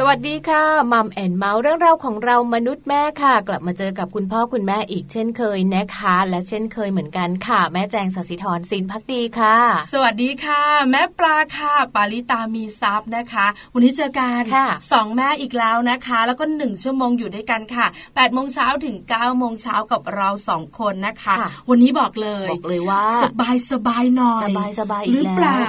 สวัสดีค่ะมัมแอนเมาส์เรื่องราวของเรามนุษย์แม่ค่ะกลับมาเจอกับคุณพ่อคุณแม่อีกเช่นเคยนะคะและเช่นเคยเหมือนกันค่ะแม่แจงศศิธรศิลป์ภักดีค่ะสวัสดีค่ะแม่ปลาค่ะปาริตามีซับนะคะวันนี้เจอกันสองแม่อีกแล้วนะคะแล้วก็1ชั่วโมงอยู่ด้วยกันค่ะแปดโมงเช้าถึงเก้าโมงเช้ากับเรา2คนนะคะวันนี้บอกเลยว่าสบายหน่อยสบายหรือเปล่า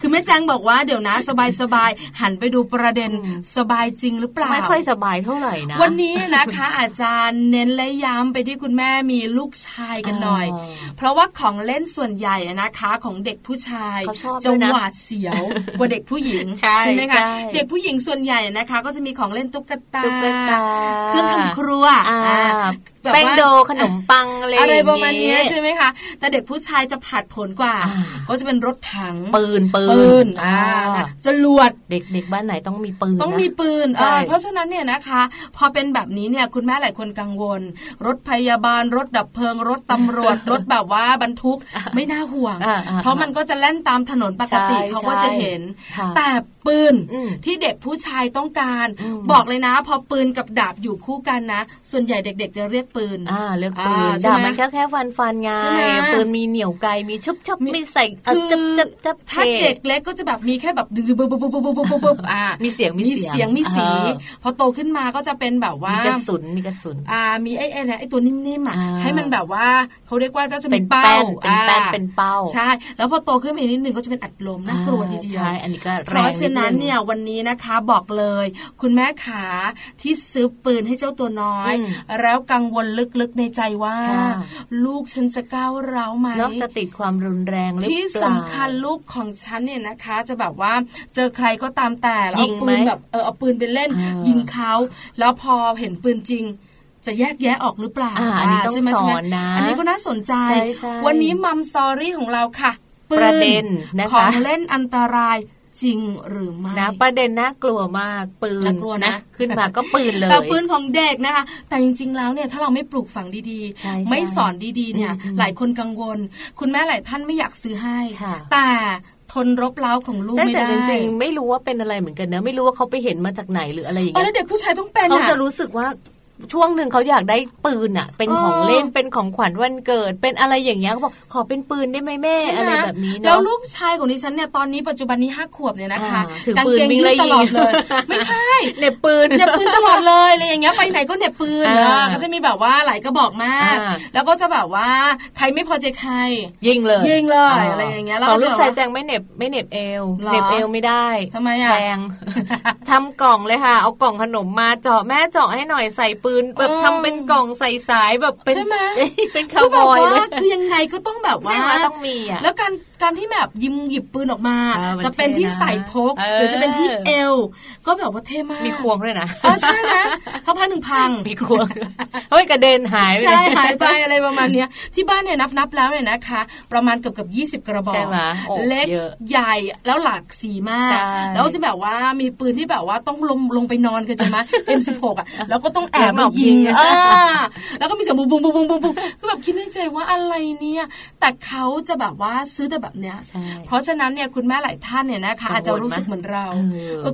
คือแม่แจงบอกว่าเดี๋ยวนะสบายหันไปดูประเด็น ด็นสบายจริงหรือเปล่าไม่ค่อยสบายเท่าไหร่นะวันนี้นะคะอาจารย์เน้นและย้ำไปที่คุณแม่มีลูกชายกันหน่อยเพราะว่าของเล่นส่วนใหญ่นะคะของเด็กผู้ชายจะหวาดเสียวกว่าเด็กผู้หญิงใช่ไหมคะเด็กผู้หญิงส่วนใหญ่นะคะก็จะมีของเล่นตุ๊กตาเครื่องทำครัวแป้งโดขนมปังอะไรประมาณนี้ใช่ไหมคะแต่เด็กผู้ชายจะผัดผลกว่าก็จะเป็นรถถังปืนจรวดเด็กๆบ้านไหนต้องมีปืนต้องมีปืนเพราะฉะนั้นเนี่ยนะคะพอเป็นแบบนี้เนี่ยคุณแม่หลายคนกังวลรถพยาบาลรถดับเพลิงรถตำรวจรถแบบว่าบรรทุกไม่น่าห่วงเพราะมันก็จะแล่นตามถนนปกติเขาก็จะเห็นแต่ปืนที่เด็กผู้ชายต้องการบอกเลยนะพอปืนกับดาบอยู่คู่กันนะส่วนใหญ่เด็กๆจะเรียกปืนเรียกปืนดาบมันแค่ฟันไงปืนมีเหนี่ยวไกมีชุบมีใส่จับถ้าเด็กเล็กก็จะแบบมีแค่แบบดึงบึบมีเสียงมีสีพอโตขึ้นมาก็จะเป็นแบบว่ามีกระสุนมีไอ้ตัวนิ่มๆอ่ะให้มันแบบว่าเขาเรียกว่าก็จะเป็นเป้าเป็นเป้าใช่แล้วพอโตขึ้นมาอีกนิดนึงก็จะเป็นอัดลมน่ากลัวทีเดียวเพราะฉะนั้นเนี่ยวันนี้นะคะบอกเลยคุณแม่ขาที่ซื้อปืนให้เจ้าตัวน้อยแล้วกังวลลึกๆในใจว่าลูกฉันจะก้าวร้าวไหมจะติดความรุนแรงหรือเปล่าที่สำคัญลูกของฉันเนี่ยนะคะจะแบบว่าเจอใครก็ตามแต่เอาปืนแบบเอาปืนไปเล่นยิงเขาแล้วพอเห็นปืนจริงจะแยกแยะออกหรือเปล่าอันนี้ต้องสอนนะอันนี้ก็น่าสนใจวันนี้มัมสตอรี่ของเราค่ะประเด็นของเล่นอันตรายจริงหรือไม่นะประเด็นน่ากลัวมากปืนนะขึ้นมาก็ปืนเลยแต่ปืนของเด็กนะคะแต่จริงๆแล้วเนี่ยถ้าเราไม่ปลูกฝังดีๆไม่สอนดีๆเนี่ยหลายคนกังวลคุณแม่หลายท่านไม่อยากซื้อให้แต่ทนรบเร้าของลูกไม่ได้จริงๆไม่รู้ว่าเป็นอะไรเหมือนกันนะไม่รู้ว่าเขาไปเห็นมาจากไหนหรืออะไรอย่างเงี้ยแล้วเด็กผู้ชายต้องเป็นเขาจะรู้สึกว่าช่วงหนึ่งเขาอยากได้ปืนอ่ะเป็นของเล่นเป็นของขวัญวันเกิดเป็นอะไรอย่างเงี้ยเขาบอกขอเป็นปืนได้ไหมแม่อะไรแบบนี้เนาะแล้วลูกชายของดิฉันเนี่ยตอนนี้ปัจจุบันนี้5 ขวบเนี่ยนะคะกางเกงยีนตลอดเลยไม่ใช่เน็บปืนตลอดเลยอะไรอย่างเงี้ยไปไหนก็เน็บปืนก็จะมีแบบว่าหลายกระบอกมากแล้วก็จะแบบว่าใครไม่พอใจใครยิงเลยอะไรอย่างเงี้ยแล้วลูกชายแจงไม่เน็บเอวไม่ได้ทำไมอ่ะแจงทำกล่องเลยค่ะเอากล่องขนมมาเจาะแม่เจาะให้หน่อยใส่ปืนแบบทำเป็นกล่องใส่สายแบบเป็นใช่ไหมเป็นคาวบอยเลยคือยังไงก็ต้องแบบว่าต้องมีอ่ะแล้วการที่แบบยิ้มหยิบปืนออกมาจะเป็นที่ใส่พกหรือจะเป็นที่เอวก็แบบว่าเท่มากมีควงด้วยนะใช่นะเขาพันหนึ่งพังมีควงเฮ้ยกระเด็นหายไปหายไปอะไรประมาณนี้ที่บ้านเนี่ยนับแล้วเนี่ยนะคะประมาณเกือบ20 กระบอกเล็กใหญ่แล้วหลากสีมากแล้วจะแบบว่ามีปืนที่แบบว่าต้องลงไปนอนกันใช่ไหม M16 อ่ะแล้วก็ต้องแอบมายิงแล้วก็มีเสียงบุ้งก็แบบคิดในใจว่าอะไรเนี่ยแต่เขาจะแบบว่าซื้อแต่แบบเนี้ยเพราะฉะนั้นเนี่ยคุณแม่หลายท่านเนี่ยนะคะอาจจะรู้สึกเหมือนเรา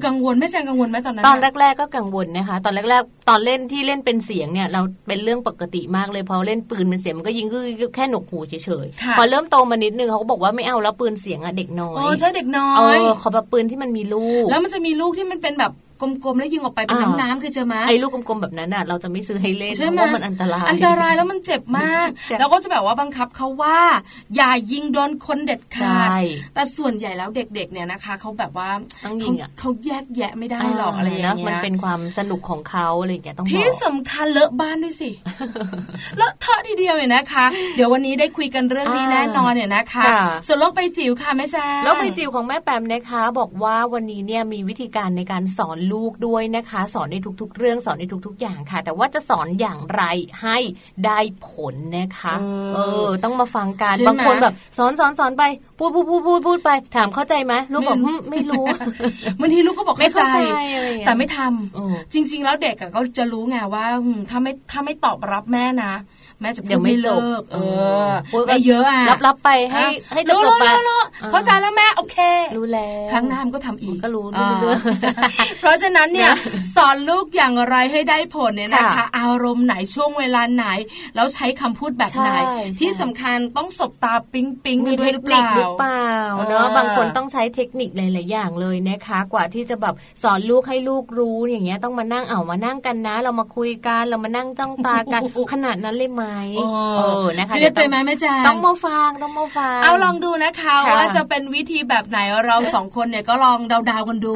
กังวลไม่ใช่กังวลไหมตอนนั้นตอนแรกๆก็กังวลนะคะตอนแรกๆตอนเล่นที่เล่นเป็นเสียงเนี่ยเราเป็นเรื่องปกติมากเลยพอเล่นปืนเป็นเสียงมันก็ยิงก็แค่หนวกหูเฉยๆพอเริ่มโตมานิดนึงเขาก็บอกว่าไม่เอาแล้วปืนเสียงอ่ะเด็กน้อยใช่เด็กน้อยขอแบบปืนที่มันมีลูกแล้วมันจะมีลูกที่มันเป็นแบบกลมๆแล้วยิงออกไปเป็นน้ำๆคือเจอมาไอ้ลูกกลมๆแบบนั้นน่ะเราจะไม่ซื้อให้เล่นเพราะมันอันตรายแล้วมันเจ็บมากแล้วก็จะแบบว่าบังคับเขาว่าอย่ายิงโดนคนเด็ดขาดแต่ส่วนใหญ่แล้วเด็กๆเนี่ยนะคะเขาแบบว่าเขาแยกแยะไม่ได้หรอกอะไรอย่างเงี้ยมันเป็นความสนุกของเขาอะไรอย่างเงี้ยต้องบอกที่สำคัญเลอะบ้านด้วยสิเลอะเทอะทีเดียวเนี่ยนะคะเดี๋ยววันนี้ได้คุยกันเรื่องนี้แน่นอนเนี่ยนะคะส่วนโลกใบจิ๋วค่ะแม่แจ้งโลกใบจิ๋วของแม่แปมนะคะบอกว่าวันนี้เนี่ยมีวิธีการในการสอนลูกด้วยนะคะสอนในทุกๆเรื่องสอนในทุกๆอย่างค่ะแต่ว่าจะสอนอย่างไรให้ได้ผลนะคะต้องมาฟังกันบางคนแบบสอนไปพูดไปถามเข้าใจไหมลูกบอกไม่รู้บางทีลูกก็บอกเข้าใจแต่ไม่ทำจริงๆแล้วเด็กก็จะรู้ไงว่าถ้าไม่ตอบรับแม่นะแม่จะพูดไม่จบไปเยอะอ่ะรับไปให้จบไปเข้าใจแล้วแม่โอเครู้แล้วครั้งหน้าก็ทำอีกก็รู้เพราะฉะนั้นเนี่ยสอนลูกอย่างไรให้ได้ผลเนี่ยนะคะอารมณ์ไหนช่วงเวลาไหนแล้วใช้คำพูดแบบไหนที่สำคัญต้องสบตาปิ๊งๆด้วยหรือเปล่าเนอะบางคนต้องใช้เทคนิคหลายๆอย่างเลยนะคะกว่าที่จะแบบสอนลูกให้ลูกรู้อย่างเงี้ยต้องมานั่งกันนะเรามาคุยกันเรามานั่งจ้องตากันขนาดนั้นเลยไหมนะคะเรียกไปไหมแม่แจงต้องมาฟังเอาลองดูนะคะว่า จะเป็นวิธีแบบไหนเราสองคนเนี่ยก็ลองเดาๆกันดู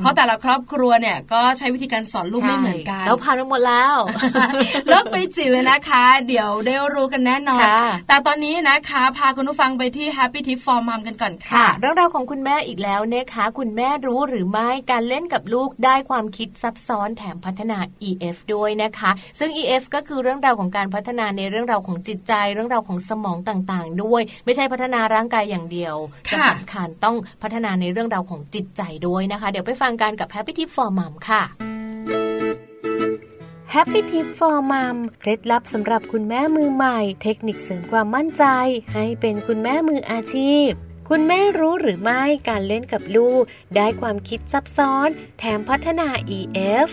เพราะแต่ละครอบครัวเนี่ยก็ใช้วิธีการสอนลูกไม่เหมือนกันแล้วผ่านมาหมดแล้วเลิกไปจิ๋วเลยนะคะเดี๋ยวได้รู้กันแน่นอนแต่ตอนนี้นะคะพาคุณผู้ฟังไปที่ Happy Tip for Mom กันก่อนค่ะเรื่องราวของคุณแม่อีกแล้วนะคะคุณแม่รู้หรือไม่การเล่นกับลูกได้ความคิดซับซ้อนแถมพัฒนา EF ด้วยนะคะซึ่ง EF ก็คือเรื่องราวของการพัฒนาในเรื่องราวของจิตใจเรื่องราวของสมองต่างๆด้วยไม่ใช่พัฒนาร่างกายอย่างเดียวจะสำคัญต้องพัฒนาในเรื่องราวของจิตใจด้วยนะคะเดี๋ยวไปฟังกันกับ Happy Tip for Mom ค่ะ Happy Tip for Mom เคล็ดลับสำหรับคุณแม่มือใหม่เทคนิคเสริมความมั่นใจให้เป็นคุณแม่มืออาชีพคุณแม่รู้หรือไม่การเล่นกับลูกได้ความคิดซับซ้อนแถมพัฒนา EF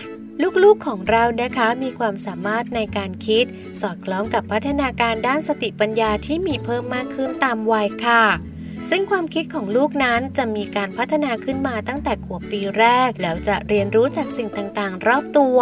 ลูกๆของเรานะคะมีความสามารถในการคิดสอดคล้องกับพัฒนาการด้านสติปัญญาที่มีเพิ่มมากขึ้นตามวัยค่ะซึ่งความคิดของลูกนั้นจะมีการพัฒนาขึ้นมาตั้งแต่ขวบปีแรกแล้วจะเรียนรู้จากสิ่งต่างๆรอบตัว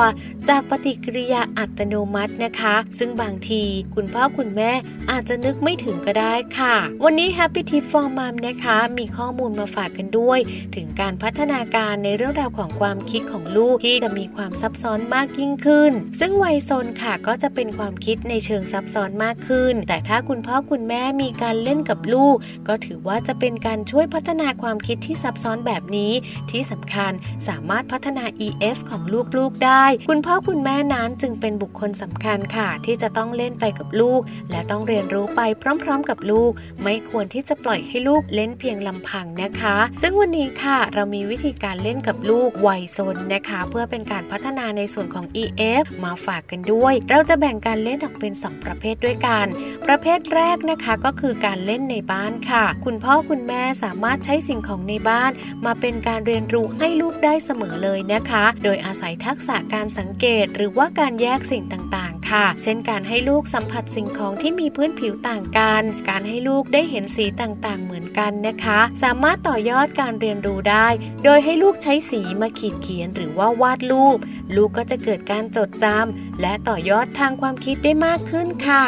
จากปฏิกิริยาอัตโนมัตินะคะซึ่งบางทีคุณพ่อคุณแม่อาจจะนึกไม่ถึงก็ได้ค่ะวันนี้ Happy Tip for Mom นะคะมีข้อมูลมาฝากกันด้วยถึงการพัฒนาการในเรื่องราวของความคิดของลูกที่จะมีความซับซ้อนมากยิ่งขึ้นซึ่งวัยซนค่ะก็จะเป็นความคิดในเชิงซับซ้อนมากขึ้นแต่ถ้าคุณพ่อคุณแม่มีการเล่นกับลูกก็ถือว่าจะเป็นการช่วยพัฒนาความคิดที่ซับซ้อนแบบนี้ที่สำคัญสามารถพัฒนา EF ของลูกๆได้คุณพ่อคุณแม่นั้นจึงเป็นบุคคลสำคัญค่ะที่จะต้องเล่นไปกับลูกและต้องเรียนรู้ไปพร้อมๆกับลูกไม่ควรที่จะปล่อยให้ลูกเล่นเพียงลำพังนะคะซึ่งวันนี้ค่ะเรามีวิธีการเล่นกับลูกวัยซนนะคะเพื่อเป็นการพัฒนาในส่วนของ EF มาฝากกันด้วยเราจะแบ่งการเล่นออกเป็น2ประเภทด้วยกันประเภทแรกนะคะก็คือการเล่นในบ้านค่ะคุณพ่อคุณแม่สามารถใช้สิ่งของในบ้านมาเป็นการเรียนรู้ให้ลูกได้เสมอเลยนะคะโดยอาศัยทักษะการสังเกตหรือว่าการแยกสิ่งต่างๆค่ะเช่นการให้ลูกสัมผัสสิ่งของที่มีพื้นผิวต่างกันการให้ลูกได้เห็นสีต่างๆเหมือนกันนะคะสามารถต่อยอดการเรียนรู้ได้โดยให้ลูกใช้สีมาขีดเขียนหรือว่าวาดรูปลูกก็จะเกิดการจดจำและต่อยอดทางความคิดได้มากขึ้นค่ะ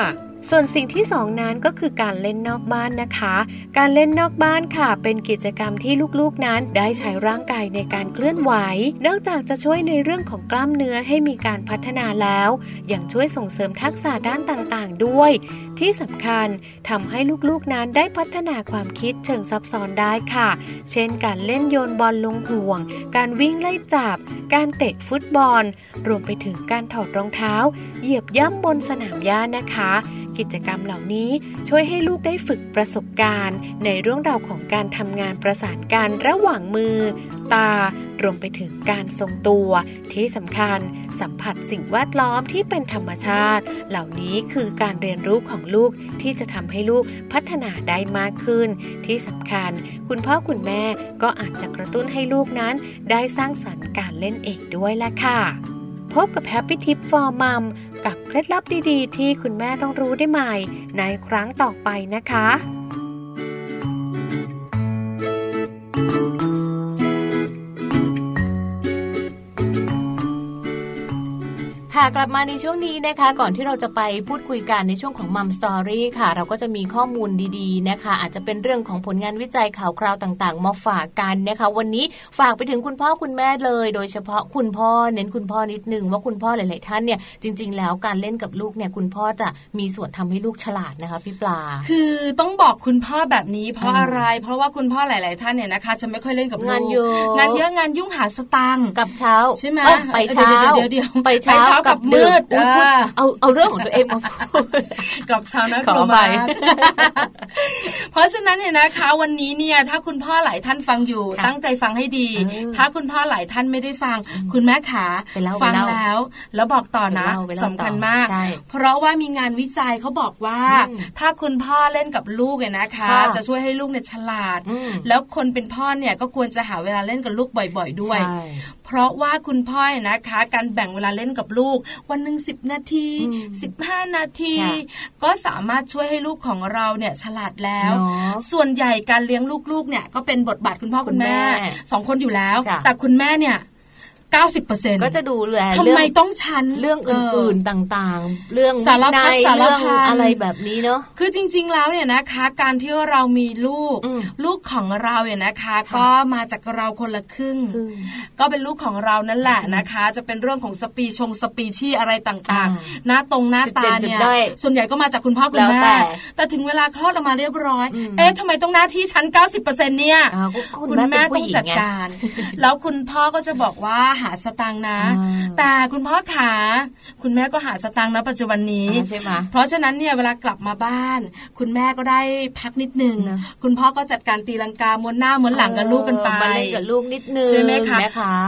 ส่วนสิ่งที่สองนั้นก็คือการเล่นนอกบ้านนะคะการเล่นนอกบ้านค่ะเป็นกิจกรรมที่ลูกๆนั้นได้ใช้ร่างกายในการเคลื่อนไหวนอกจากจะช่วยในเรื่องของกล้ามเนื้อให้มีการพัฒนาแล้วยังช่วยส่งเสริมทักษะด้านต่างๆด้วยที่สำคัญทำให้ลูกๆนั้นได้พัฒนาความคิดเชิงซับซ้อนได้ค่ะเช่นการเล่นโยนบอลลงห่วงการวิ่งไล่จับการเตะฟุตบอลรวมไปถึงการถอดรองเท้าเหยียบย่ำบนสนามหญ้านะคะกิจกรรมเหล่านี้ช่วยให้ลูกได้ฝึกประสบการณ์ในเรื่องราวของการทำงานประสานกันระหว่างมือตารวมไปถึงการทรงตัวที่สำคัญสัมผัสสิ่งแวดล้อมที่เป็นธรรมชาติเหล่านี้คือการเรียนรู้ของลูกที่จะทำให้ลูกพัฒนาได้มากขึ้นที่สำคัญคุณพ่อคุณแม่ก็อาจจะกระตุ้นให้ลูกนั้นได้สร้างสรรค์การเล่นเองด้วยล่ะค่ะพบกับ Happy Tip for Mom กับเคล็ดลับดีๆที่คุณแม่ต้องรู้ได้ใหม่ในครั้งต่อไปนะคะกลับมาในช่วงนี้นะคะก่อนที่เราจะไปพูดคุยกันในช่วงของ Mom Story ค่ะเราก็จะมีข้อมูลดีๆนะคะอาจจะเป็นเรื่องของผลงานวิจัยข่าวคราวต่างๆมาฝากกันนะคะวันนี้ฝากไปถึงคุณพ่อคุณแม่เลยโดยเฉพาะคุณพ่อเน้นคุณพ่อนิดนึงว่าคุณพ่อหลายๆท่านเนี่ยจริงๆแล้วการเล่นกับลูกเนี่ยคุณพ่อจะมีส่วนทำให้ลูกฉลาดนะคะพี่ปลาคือต้องบอกคุณพ่อแบบนี้เพราะอะไรเพราะว่าคุณพ่อหลายๆท่านเนี่ยนะคะจะไม่ค่อยเล่นกับลูกงานเยอะงานยุ่งหาสตางค์กับเช้าใช่มั้ยไปเช้าไปเช้ากับมืดเอาเรื่องของตัวเองมาพูดกับชาวนักกลุ่มไปเพราะฉะนั้นเนี่ยนะคะวันนี้เนี่ยถ้าคุณพ่อหลายท่านฟังอยู่ตั้งใจฟังให้ดีถ้าคุณพ่อหลายท่านไม่ได้ฟังคุณแม่ขาฟังแล้วบอกต่อนะสำคัญมากเพราะว่ามีงานวิจัยเขาบอกว่าถ้าคุณพ่อเล่นกับลูกเนี่ยนะคะจะช่วยให้ลูกเนี่ยฉลาดแล้วคนเป็นพ่อเนี่ยก็ควรจะหาเวลาเล่นกับลูกบ่อยๆด้วยเพราะว่าคุณพ่อนะคะการแบ่งเวลาเล่นกับลูกวันหนึ่ง10นาที15นาทีก็สามารถช่วยให้ลูกของเราเนี่ยฉลาดแล้วส่วนใหญ่การเลี้ยงลูกๆเนี่ยก็เป็นบทบาทคุณพ่อคุณแม่2คนอยู่แล้วแต่คุณแม่เนี่ย 90% ก็จะดูแลทำไมต้องฉันเรื่องอื่นๆต่างๆเรื่องสารพัดสารพันอะไรแบบนี้เนาะคือจริงๆแล้วเนี่ยนะคะการที่เรามีลูกของเราเนี่ยนะคะก็มาจากเราคนละครึ่งก็เป็นลูกของเรานั่นแหละนะคะจะเป็นเรื่องของสปีชีอะไรต่างๆหน้าตรงหน้าตาเนี่ยส่วนใหญ่ก็มาจากคุณพ่อคุณแม่แต่ถึงเวลาคลอดออกมาเรียบร้อยเอ๊ะทำไมต้องหน้าที่ฉัน 90% เนี่ยคุณแม่ต้องจัดการแล้วคุณพ่อก็จะบอกว่าหาสตางค์นะแต่คุณพ่อขาคุณแม่ก็หาสตางค์นะปัจจุบันนี้เพราะฉะนั้นเนี่ยเวลากลับมาบ้านคุณแม่ก็ได้พักนิดนึงคุณพ่อก็จัดการตีลังกาม้วนหน้าม้วนหลังกับลูกกันไปมาเล่นกับลูกนิดนึงใช่ไหมคะ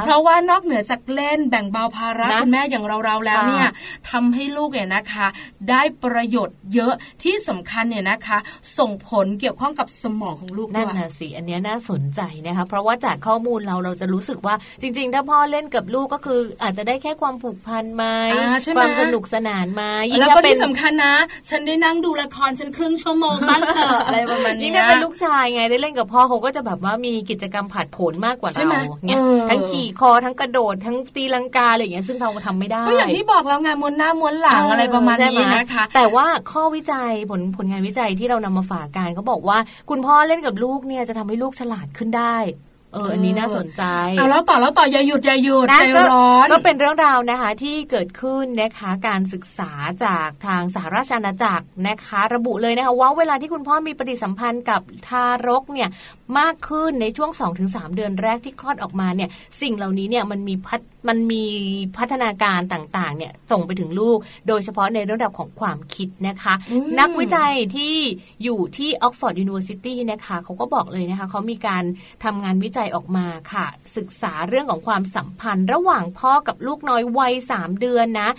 เพราะว่านอกเหนือจากเล่นแบ่งเบาภาระคุณแม่อย่างเราๆแล้วเนี่ยทำให้ลูกเนี่ยนะคะได้ประโยชน์เยอะที่สำคัญเนี่ยนะคะส่งผลเกี่ยวข้องกับสมองของลูกด้วยนั่นน่ะสิอันนี้น่าสนใจนะคะเพราะว่าจากข้อมูลเราจะรู้สึกว่าจริงๆถ้าพ่อเล่นกับลูกก็คืออาจจะได้แค่ความผูกพันไหมความสนุกสนานไหมแล้วก็ที่สำคัญนะฉันได้นั่งดูละครฉันครึ่งชั่วโมงบ้างเถอะอะไรประมาณนี้นี่เป็นลูกชายไงได้เล่นกับพ่อเขาก็จะแบบว่ามีกิจกรรมผัดผลมากกว่าเราเนี่ยทั้งขี่คอทั้งกระโดดทั้งตีลังกาอะไรอย่างเงี้ยซึ่งเราทำไม่ได้ก็อย่างที่บอกแล้วไงม้วนหน้าม้วนหลังอะไรประมาณนี้นะคะแต่ว่าข้อวิจัยผลงานวิจัยที่เรานำมาฝากกันเขาบอกว่าคุณพ่อเล่นกับลูกเนี่ยจะทำให้ลูกฉลาดขึ้นได้อันนี้น่าสนใจเอาแล้วต่ออย่าหยุดใจร้อนก็เป็นเรื่องราวนะคะที่เกิดขึ้นนะคะการศึกษาจากทางสหราชอาณาจักรนะคะระบุเลยนะคะว่าเวลาที่คุณพ่อมีปฏิสัมพันธ์กับทารกเนี่ยมากขึ้นในช่วง 2-3 เดือนแรกที่คลอดออกมาเนี่ยสิ่งเหล่านี้เนี่ยมันมีพัฒนาการต่างๆเนี่ยส่งไปถึงลูกโดยเฉพาะในระดับของความคิดนะคะนักวิจัยที่อยู่ที่ Oxford University นะคะเขาก็บอกเลยนะคะเขามีการทำงานวิจัยออกมาค่ะศึกษาเรื่องของความสัมพันธ์ระหว่างพ่อกับลูกน้อยวัย3เดือนนะ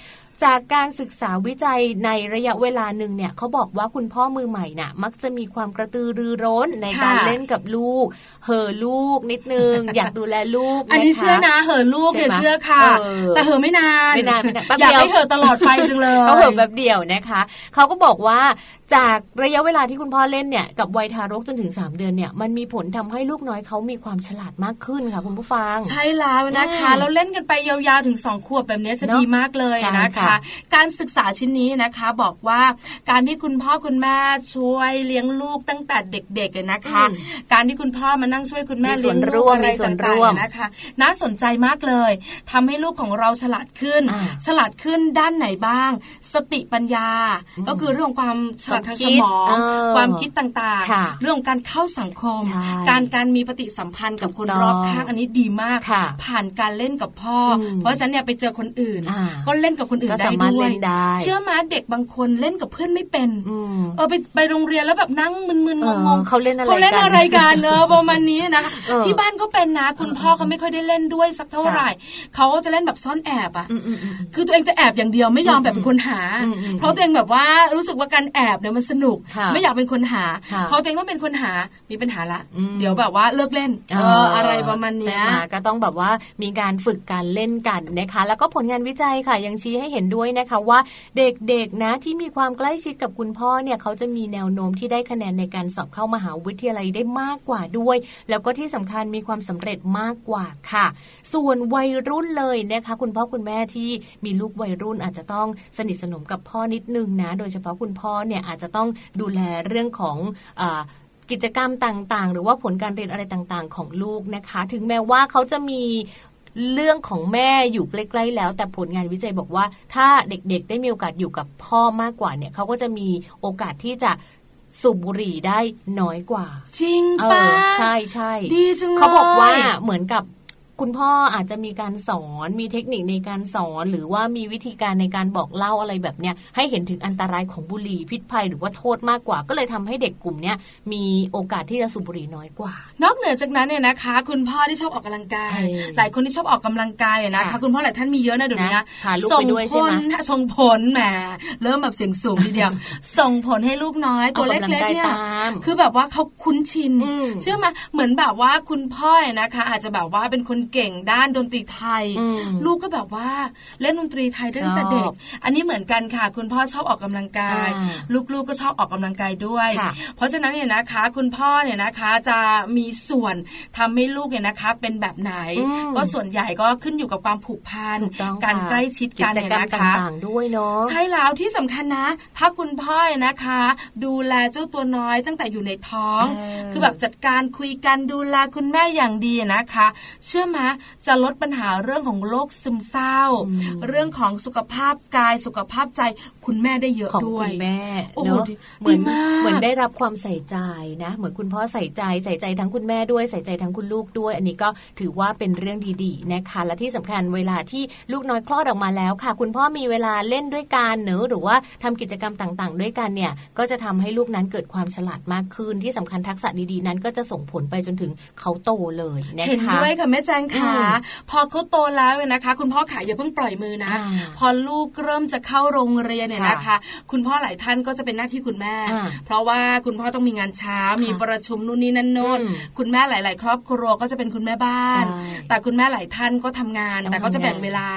จากการศึกษาวิจัยในระยะเวลาหนึ่งเนี่ยเขาบอกว่าคุณพ่อมือใหม่น่ะมักจะมีความกระตือรือร้นในการเล่นกับลูกเห่อลูกนิดนึง อยากดูแลลูกอันนี้เชื่อนะเห่อลูกเนี่ยเชื่อค่ะแต่เห่อไม่นานอยากให้เห่อตลอดไปจังเลยเขาเห่อแบบเดียวนะคะเขาก็บอกว่าจากระยะเวลาที่คุณพ่อเล่นเนี่ยกับวัยทารกจนถึง3เดือนเนี่ยมันมีผลทำให้ลูกน้อยเขามีความฉลาดมากขึ้นค่ะคุณผู้ฟังใช่แล้วนะคะแล้วเล่นกันไปยาวๆถึง2ขวบแบบนี้จะดีมากเลยนะคะการศึกษาชิ้นนี้นะคะบอกว่าการที่คุณพ่อคุณแม่ช่วยเลี้ยงลูกตั้งแต่เด็กๆนะคะการที่คุณพ่อมานั่งช่วยคุณแม่เลี้ยงลูกอะไรต่างๆนะคะน่าสนใจมากเลยทำให้ลูกของเราฉลาดขึ้นด้านไหนบ้างสติปัญญาก็คือเรื่องความทางสมองความคิดต่างๆเรื่องการเข้าสังคมการมีปฏิสัมพันธ์กับคนรอบข้างอันนี้ดีมากผ่านการเล่นกับพ่อเพราะฉะนั้นเนี่ยไปเจอคนอื่นก็เล่นกับคนอื่นได้ด้วยเชื่อมั้ยเด็กบางคนเล่นกับเพื่อนไม่เป็นไปโรงเรียนแล้วแบบนั่งมึนๆงงๆเขาเล่นอะไรกันเนอะประมาณนี้นะที่บ้านก็เป็นนะคุณพ่อเขาไม่ค่อยได้เล่นด้วยสักเท่าไหร่เขาจะเล่นแบบซ่อนแอบอ่ะคือตัวเองจะแอบอย่างเดียวไม่ยอมแบบเป็นคนหาเพราะตัวเองแบบว่ารู้สึกว่าการแอบมันสนุกไม่อยากเป็นคนหาพอตัวเองต้องเป็นคนหามีปัญหาละเดี๋ยวแบบว่าเลิกเล่นอะไรประมาณนี้ก็ต้องแบบว่ามีการฝึกการเล่นกันนะคะแล้วก็ผลงานวิจัยค่ะยังชี้ให้เห็นด้วยนะคะว่าเด็กๆนะที่มีความใกล้ชิดกับคุณพ่อเนี่ยเขาจะมีแนวโน้มที่ได้คะแนนในการสอบเข้ามหาวิทยาลัยได้มากกว่าด้วยแล้วก็ที่สำคัญมีความสำเร็จมากกว่าค่ะส่วนวัยรุ่นเลยนะคะคุณพ่อคุณแม่ที่มีลูกวัยรุ่นอาจจะต้องสนิทสนมกับพ่อนิดนึงนะโดยเฉพาะคุณพ่อเนี่ยอาจจะต้องดูแลเรื่องของกิจกรรมต่างๆหรือว่าผลการเรียนอะไรต่างๆของลูกนะคะถึงแม้ว่าเขาจะมีเรื่องของแม่อยู่ใกล้ๆแล้วแต่ผลงานวิจัยบอกว่าถ้าเด็กๆได้มีโอกาสอยู่กับพ่อมากกว่าเนี่ยเขาก็จะมีโอกาสที่จะสูบบุหรี่ได้น้อยกว่าจริงป่ะใช่ใช่ดีจังเลยเขาบอกว่าเหมือนกับคุณพ่ออาจจะมีการสอนมีเทคนิคในการสอนหรือว่ามีวิธีการในการบอกเล่าอะไรแบบเนี้ยให้เห็นถึงอันตรายของบุหรี่พิษภัยหรือว่าโทษมากกว่าก็เลยทำให้เด็กกลุ่มเนี้ยมีโอกาสที่จะสูบบุหรี่น้อยกว่านอกเหนือจากนั้นเนี่ยนะคะคุณพ่อที่ชอบออกกำลังกายหลายคนที่ชอบออกกำลังกายนะคะคุณพ่อหลายท่านมีเยอะนะเดี๋ยวนี้ส่งผลแหมเริ่มแบบเสียงสูงทีเดียวส่งผลให้ลูกน้อยตัวเล็กๆเนี่ยคือแบบว่าเขาคุ้นชินเชื่อมาเหมือนแบบว่าคุณพ่อนะคะอาจจะแบบว่าเป็นคน เก่งด้านดนตรีไทยลูกก็แบบว่าเล่นดนตรีไทยตั้งแต่เด็กอันนี้เหมือนกันค่ะคุณพ่อชอบออกกำลังกายลูกๆ ก็ชอบออกกำลังกายด้วยเพราะฉะนั้นเนี่ยนะคะคุณพ่อเนี่ยนะคะจะมีส่วนทำให้ลูกเนี่ยนะคะเป็นแบบไหนก็ส่วนใหญ่ก็ขึ้นอยู่กับความผูกพันการใกล้ชิดกันเนี่ยนะคะต่างๆด้วยเนาะใช่แล้วที่สำคัญนะถ้าคุณพ่อนะคะดูแลเจ้าตัวน้อยตั้งแต่อยู่ในท้องคือแบบจัดการคุยกันดูแลคุณแม่อย่างดีนะคะเชื่อมะจะลดปัญหาเรื่องของโรคซึมเศร้าเรื่องของสุขภาพกายสุขภาพใจคุณแม่ได้เยอะด้วยคุณแม่เนาะเหมือนได้รับความใส่ใจนะเหมือนคุณพ่อใส่ใจทั้งคุณแม่ด้วยใส่ใจทั้งคุณลูกด้วยอันนี้ก็ถือว่าเป็นเรื่องดีๆนะคะและที่สำคัญเวลาที่ลูกน้อยคลอดออกมาแล้วค่ะคุณพ่อมีเวลาเล่นด้วยกันเนอะหรือว่าทำกิจกรรมต่างๆด้วยกันเนี่ยก็จะทำให้ลูกนั้นเกิดความฉลาดมากขึ้นที่สำคัญทักษะดีๆนั้นก็จะส่งผลไปจนถึงเขาโตเลยนะคะเห็นด้วยค่ะแม่แจงค่ะพอเขาโตแล้วเนี่ยนะคะคุณพ่อขาอย่าเพิ่งปล่อยมือนะพอลูกเริ่มจะเข้าโรงเรียนเนี่ยนะคะคุณพ่อหลายท่านก็จะเป็นหน้าที่คุณแม่เพราะว่าคุณพ่อต้องมีงานเช้ามีประชุมนู่นนี่นั่นโน้นคุณแม่หลายๆครอบครัวก็จะเป็นคุณแม่บ้านแต่คุณแม่หลายท่านก็ทำงานแต่ก็จะแบ่งเวลา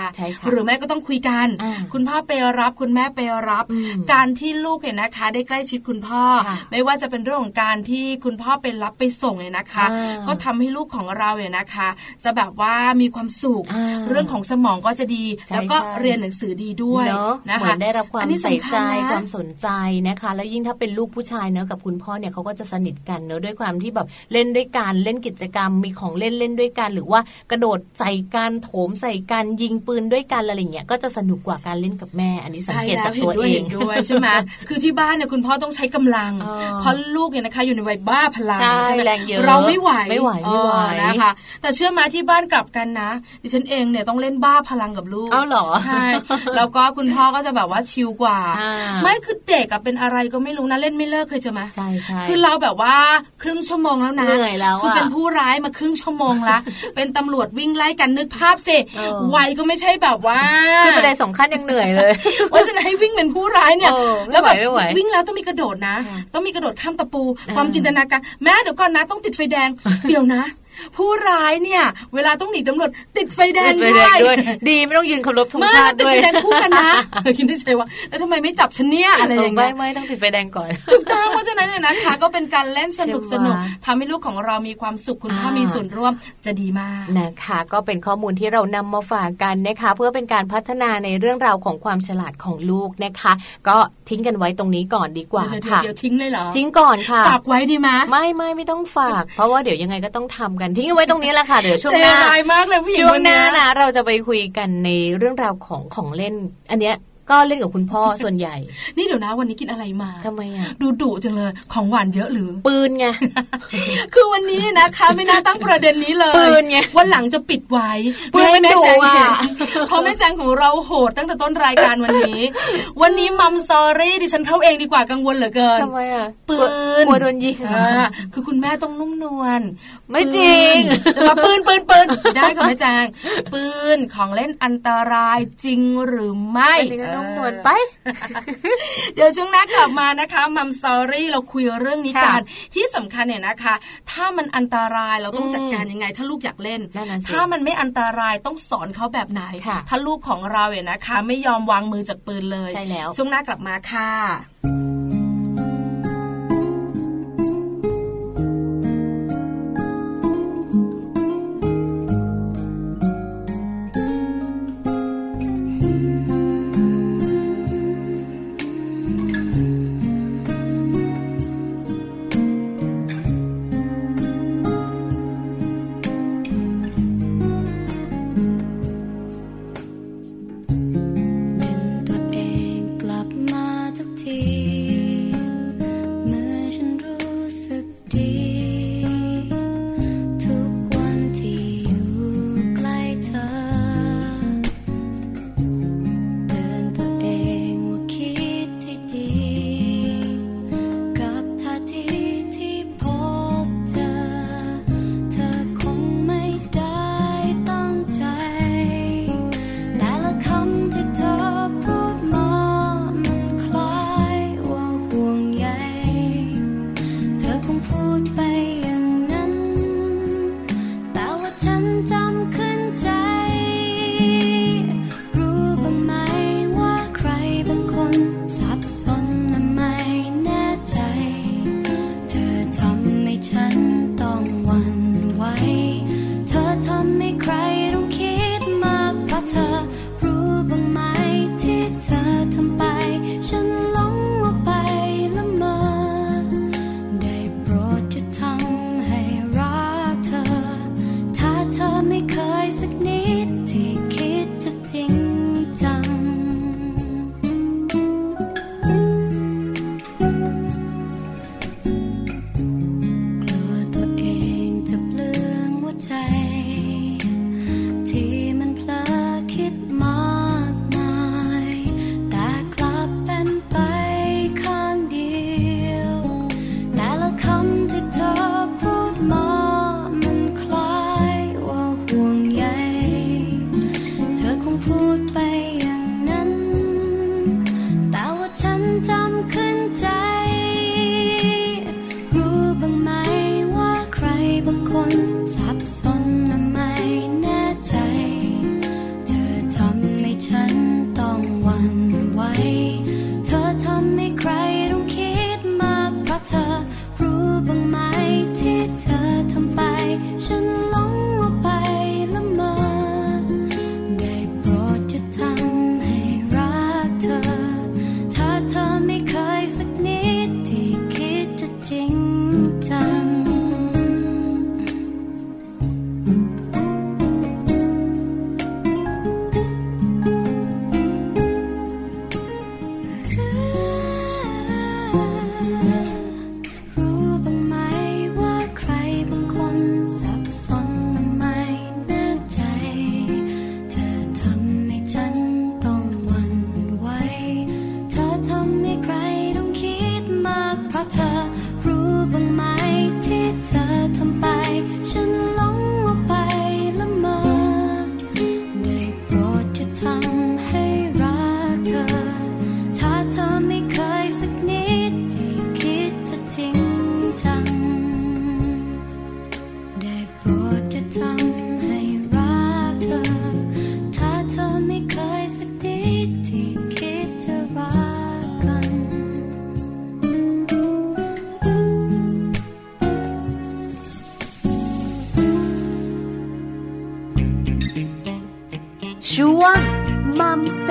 หรือแม่ก็ต้องคุยกันคุณพ่อไปรับคุณแม่ไปรับการที่ลูกเนี่ยนะคะได้ใกล้ชิดคุณพ่อไม่ว่าจะเป็นเรื่องของการที่คุณพ่อไปรับไปส่งเนี่ยนะคะก็ทำให้ลูกของเราเนี่ยนะคะจะแบบว่ามีความสุขเรื่องของสมองก็จะดีแล้วก็เรียนหนังสือดีด้วยนะคะได้รับความใส่ใจความสนใจนะคะแล้วยิ่งถ้าเป็นลูกผู้ชายเนอะกับคุณพ่อเนี่ยเขาก็จะสนิทกันเนอะด้วยความที่แบบเล่นด้วยกันเล่นกิจกรรมมีของเล่นเล่นด้วยกันหรือว่ากระโดดใส่กันโถมใส่กันยิงปืนด้วยกันอะไรอย่างเงี้ยก็จะสนุกกว่าการเล่นกับแม่อันนี้สังเกตจากตัวเองด้วยใช่ไหมคือที่บ้านเนี่ยคุณพ่อต้องใช้กำลังเพราะลูกเนี่ยนะคะอยู่ในวัยบ้าพลังใช่ไหมเราไม่ไหวนะคะแต่เชื่อมาที่บ้านกลับกันนะดิฉันเองเนี่ยต้องเล่นบ้าพลังกับลูกอ้าวเหรอใช่แล้วก็คุณพ่อก็จะแบบว่าชิลกว่าไม่คือเด็กอะเป็นอะไรก็ไม่รู้นะเล่นไม่เลิกเลยใช่ไหมใช่ใช่คือเราแบบว่าครึ่งชั่วโมงแล้วนะเหนื่อยแล้วคือเป็นผู้ร้ายมาครึ่งชั่วโมงละเป็นตำรวจวิ่งไล่กันนึกภาพสิวัยก็ไม่ใช่แบบว่าขึ้นบันไดสองขั้นยังเหนื่อยเลยว่าจะให้วิ่งเป็นผู้ร้ายเนี่ยแล้วแบบวิ่งแล้วต้องมีกระโดดนะต้องมีกระโดดข้ามตะปูความจินตนาการแม่เดี๋ยวก่อนนะต้องติดไฟแดงเดี๋ยวนะผู้ร้ายเนี่ยเวลาต้องหนีตำรวจติดไฟแดงด้วยดีไม่ต้องยืนเคารพธงชาติด้วยติดไฟแดงคู่กันนะคิดได้ใช่ว่าแล้วทำไมไม่จับฉันเนี่ยอะไรอย่างเงี้ยไม่ต้องติดไฟแดงก่อนถูกต้องเพราะฉะนั้นเนี่ยนะคะก็เป็นการเล่นสนุกสนุกทำให้ลูกของเรามีความสุขคุณพ่อมีส่วนร่วมจะดีมากนะคะก็เป็นข้อมูลที่เรานำมาฝากกันนะคะเพื่อเป็นการพัฒนาในเรื่องราวของความฉลาดของลูกนะคะก็ทิ้งกันไว้ตรงนี้ก่อนดีกว่าค่ะเดี๋ยวทิ้งเลยเหรอทิ้งก่อนค่ะฝากไว้ดีมั้ยไม่ต้องฝากเพราะว่าเดี๋ยวยังไงก็ต้องทำกันทิ้งไว้ตรงนี้แหละค่ะเดี๋ยวช่วงหน้าช่วงหน้านะเราจะไปคุยกันในเรื่องราวของเล่นอันเนี้ยก็เล่นกับคุณพ่อส่วนใหญ่นี่เดี๋ยวนะวันนี้กินอะไรมาทำไมอ่ะดุจังเลยของหวานเยอะหรือปืนไง คือวันนี้นะคะไม่น่าตั้งประเด็นนี้เลยปืนไงวันหลังจะปิดไว้ปืนแม่แจงเพราะแม่แจงของเราโหดตั้งแต่ต้นรายการวันนี้วันนี้มัมซอรี่ดิฉันเข้าเองดีกว่ากังวลเหลือเกินทำไมอ่ะปืนกลัวโดนยิงคือคุณแม่ต้องนุ่มนวลไม่จริงจะมาปืนได้ค่ะแม่แจงปืนของเล่นอันตรายจริงหรือไม่ต้องหมดไปเดี๋ยวช่วงหน้ากลับมานะคะมัมซอรี่เราคุยเรื่องนี้กันที่สำคัญเนี่ยนะคะถ้ามันอันตรายเราต้องจัดการยังไงถ้าลูกอยากเล่นถ้ามันไม่อันตรายต้องสอนเขาแบบไหนถ้าลูกของเราเนี่ยนะคะไม่ยอมวางมือจากปืนเลยใช่แล้วช่วงหน้ากลับมาค่ะ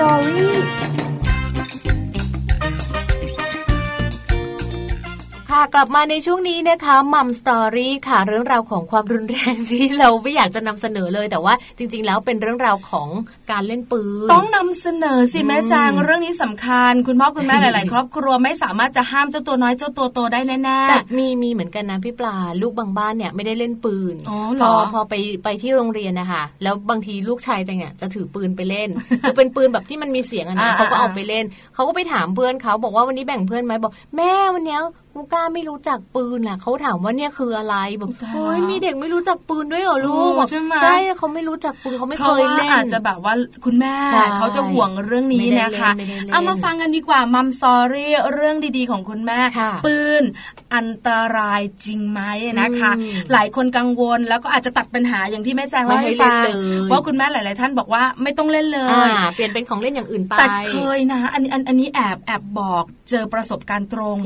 ตอรี่ค่ะกลับมาในช่วงนี้นะคะมัมสตอรี่ค่ะเรื่องราวของความรุนแรงที่เราไม่อยากจะนำเสนอเลยแต่ว่าจริงๆแล้วเป็นเรื่องราวของการเล่นปืนต้องนำเสนอสิแม่จางเรื่องนี้สำคัญคุณพ่อคุณแม่หลายๆครอบครัวไม่สามารถจะห้ามเจ้าตัวน้อยเจ้าตัวโตได้แน่ๆแต่มีเหมือนกันนะพี่ปลาลูกบางบ้านเนี่ยไม่ได้เล่นปืนพอไปที่โรงเรียนนะคะแล้วบางทีลูกชายจังเนี่ยจะถือปืนไปเล่นคือเป็นปืนแบบที่มันมีเสียงอ่ะนะเขาก็เอาไปเล่นเขาก็ไปถามเพื่อนเขาบอกว่าวันนี้แบ่งเพื่อนไหมบอกแม่วันนี้ลูก้าไม่รู้จักปืนล่ะเขาถามว่าเนี่ยคืออะไรแบบโอ้ยมีเด็กไม่รู้จักปืนด้วยเหรอลูกใช่ไหมใช่เขาไม่รู้จักปืนเขาไม่เคยเล่นอาจจะแบบว่าคุณแม่เขาจะห่วงเรื่องนี้นะคะเอามาฟังกันดีกว่ามัมซอรี่เรื่องดีๆของคุณแม่ปืนอันตรายจริงไหมนะคะหลายคนกังวลแล้วก็อาจจะตัดปัญหาอย่างที่แม่แจงเล่าให้ฟังว่าคุณแม่หลายๆท่านบอกว่าไม่ต้องเล่นเลยเปลี่ยนเป็นของเล่นอย่างอื่นไปแต่เคยนะอันนี้แอบบอกเจอประสบการณ์ตรง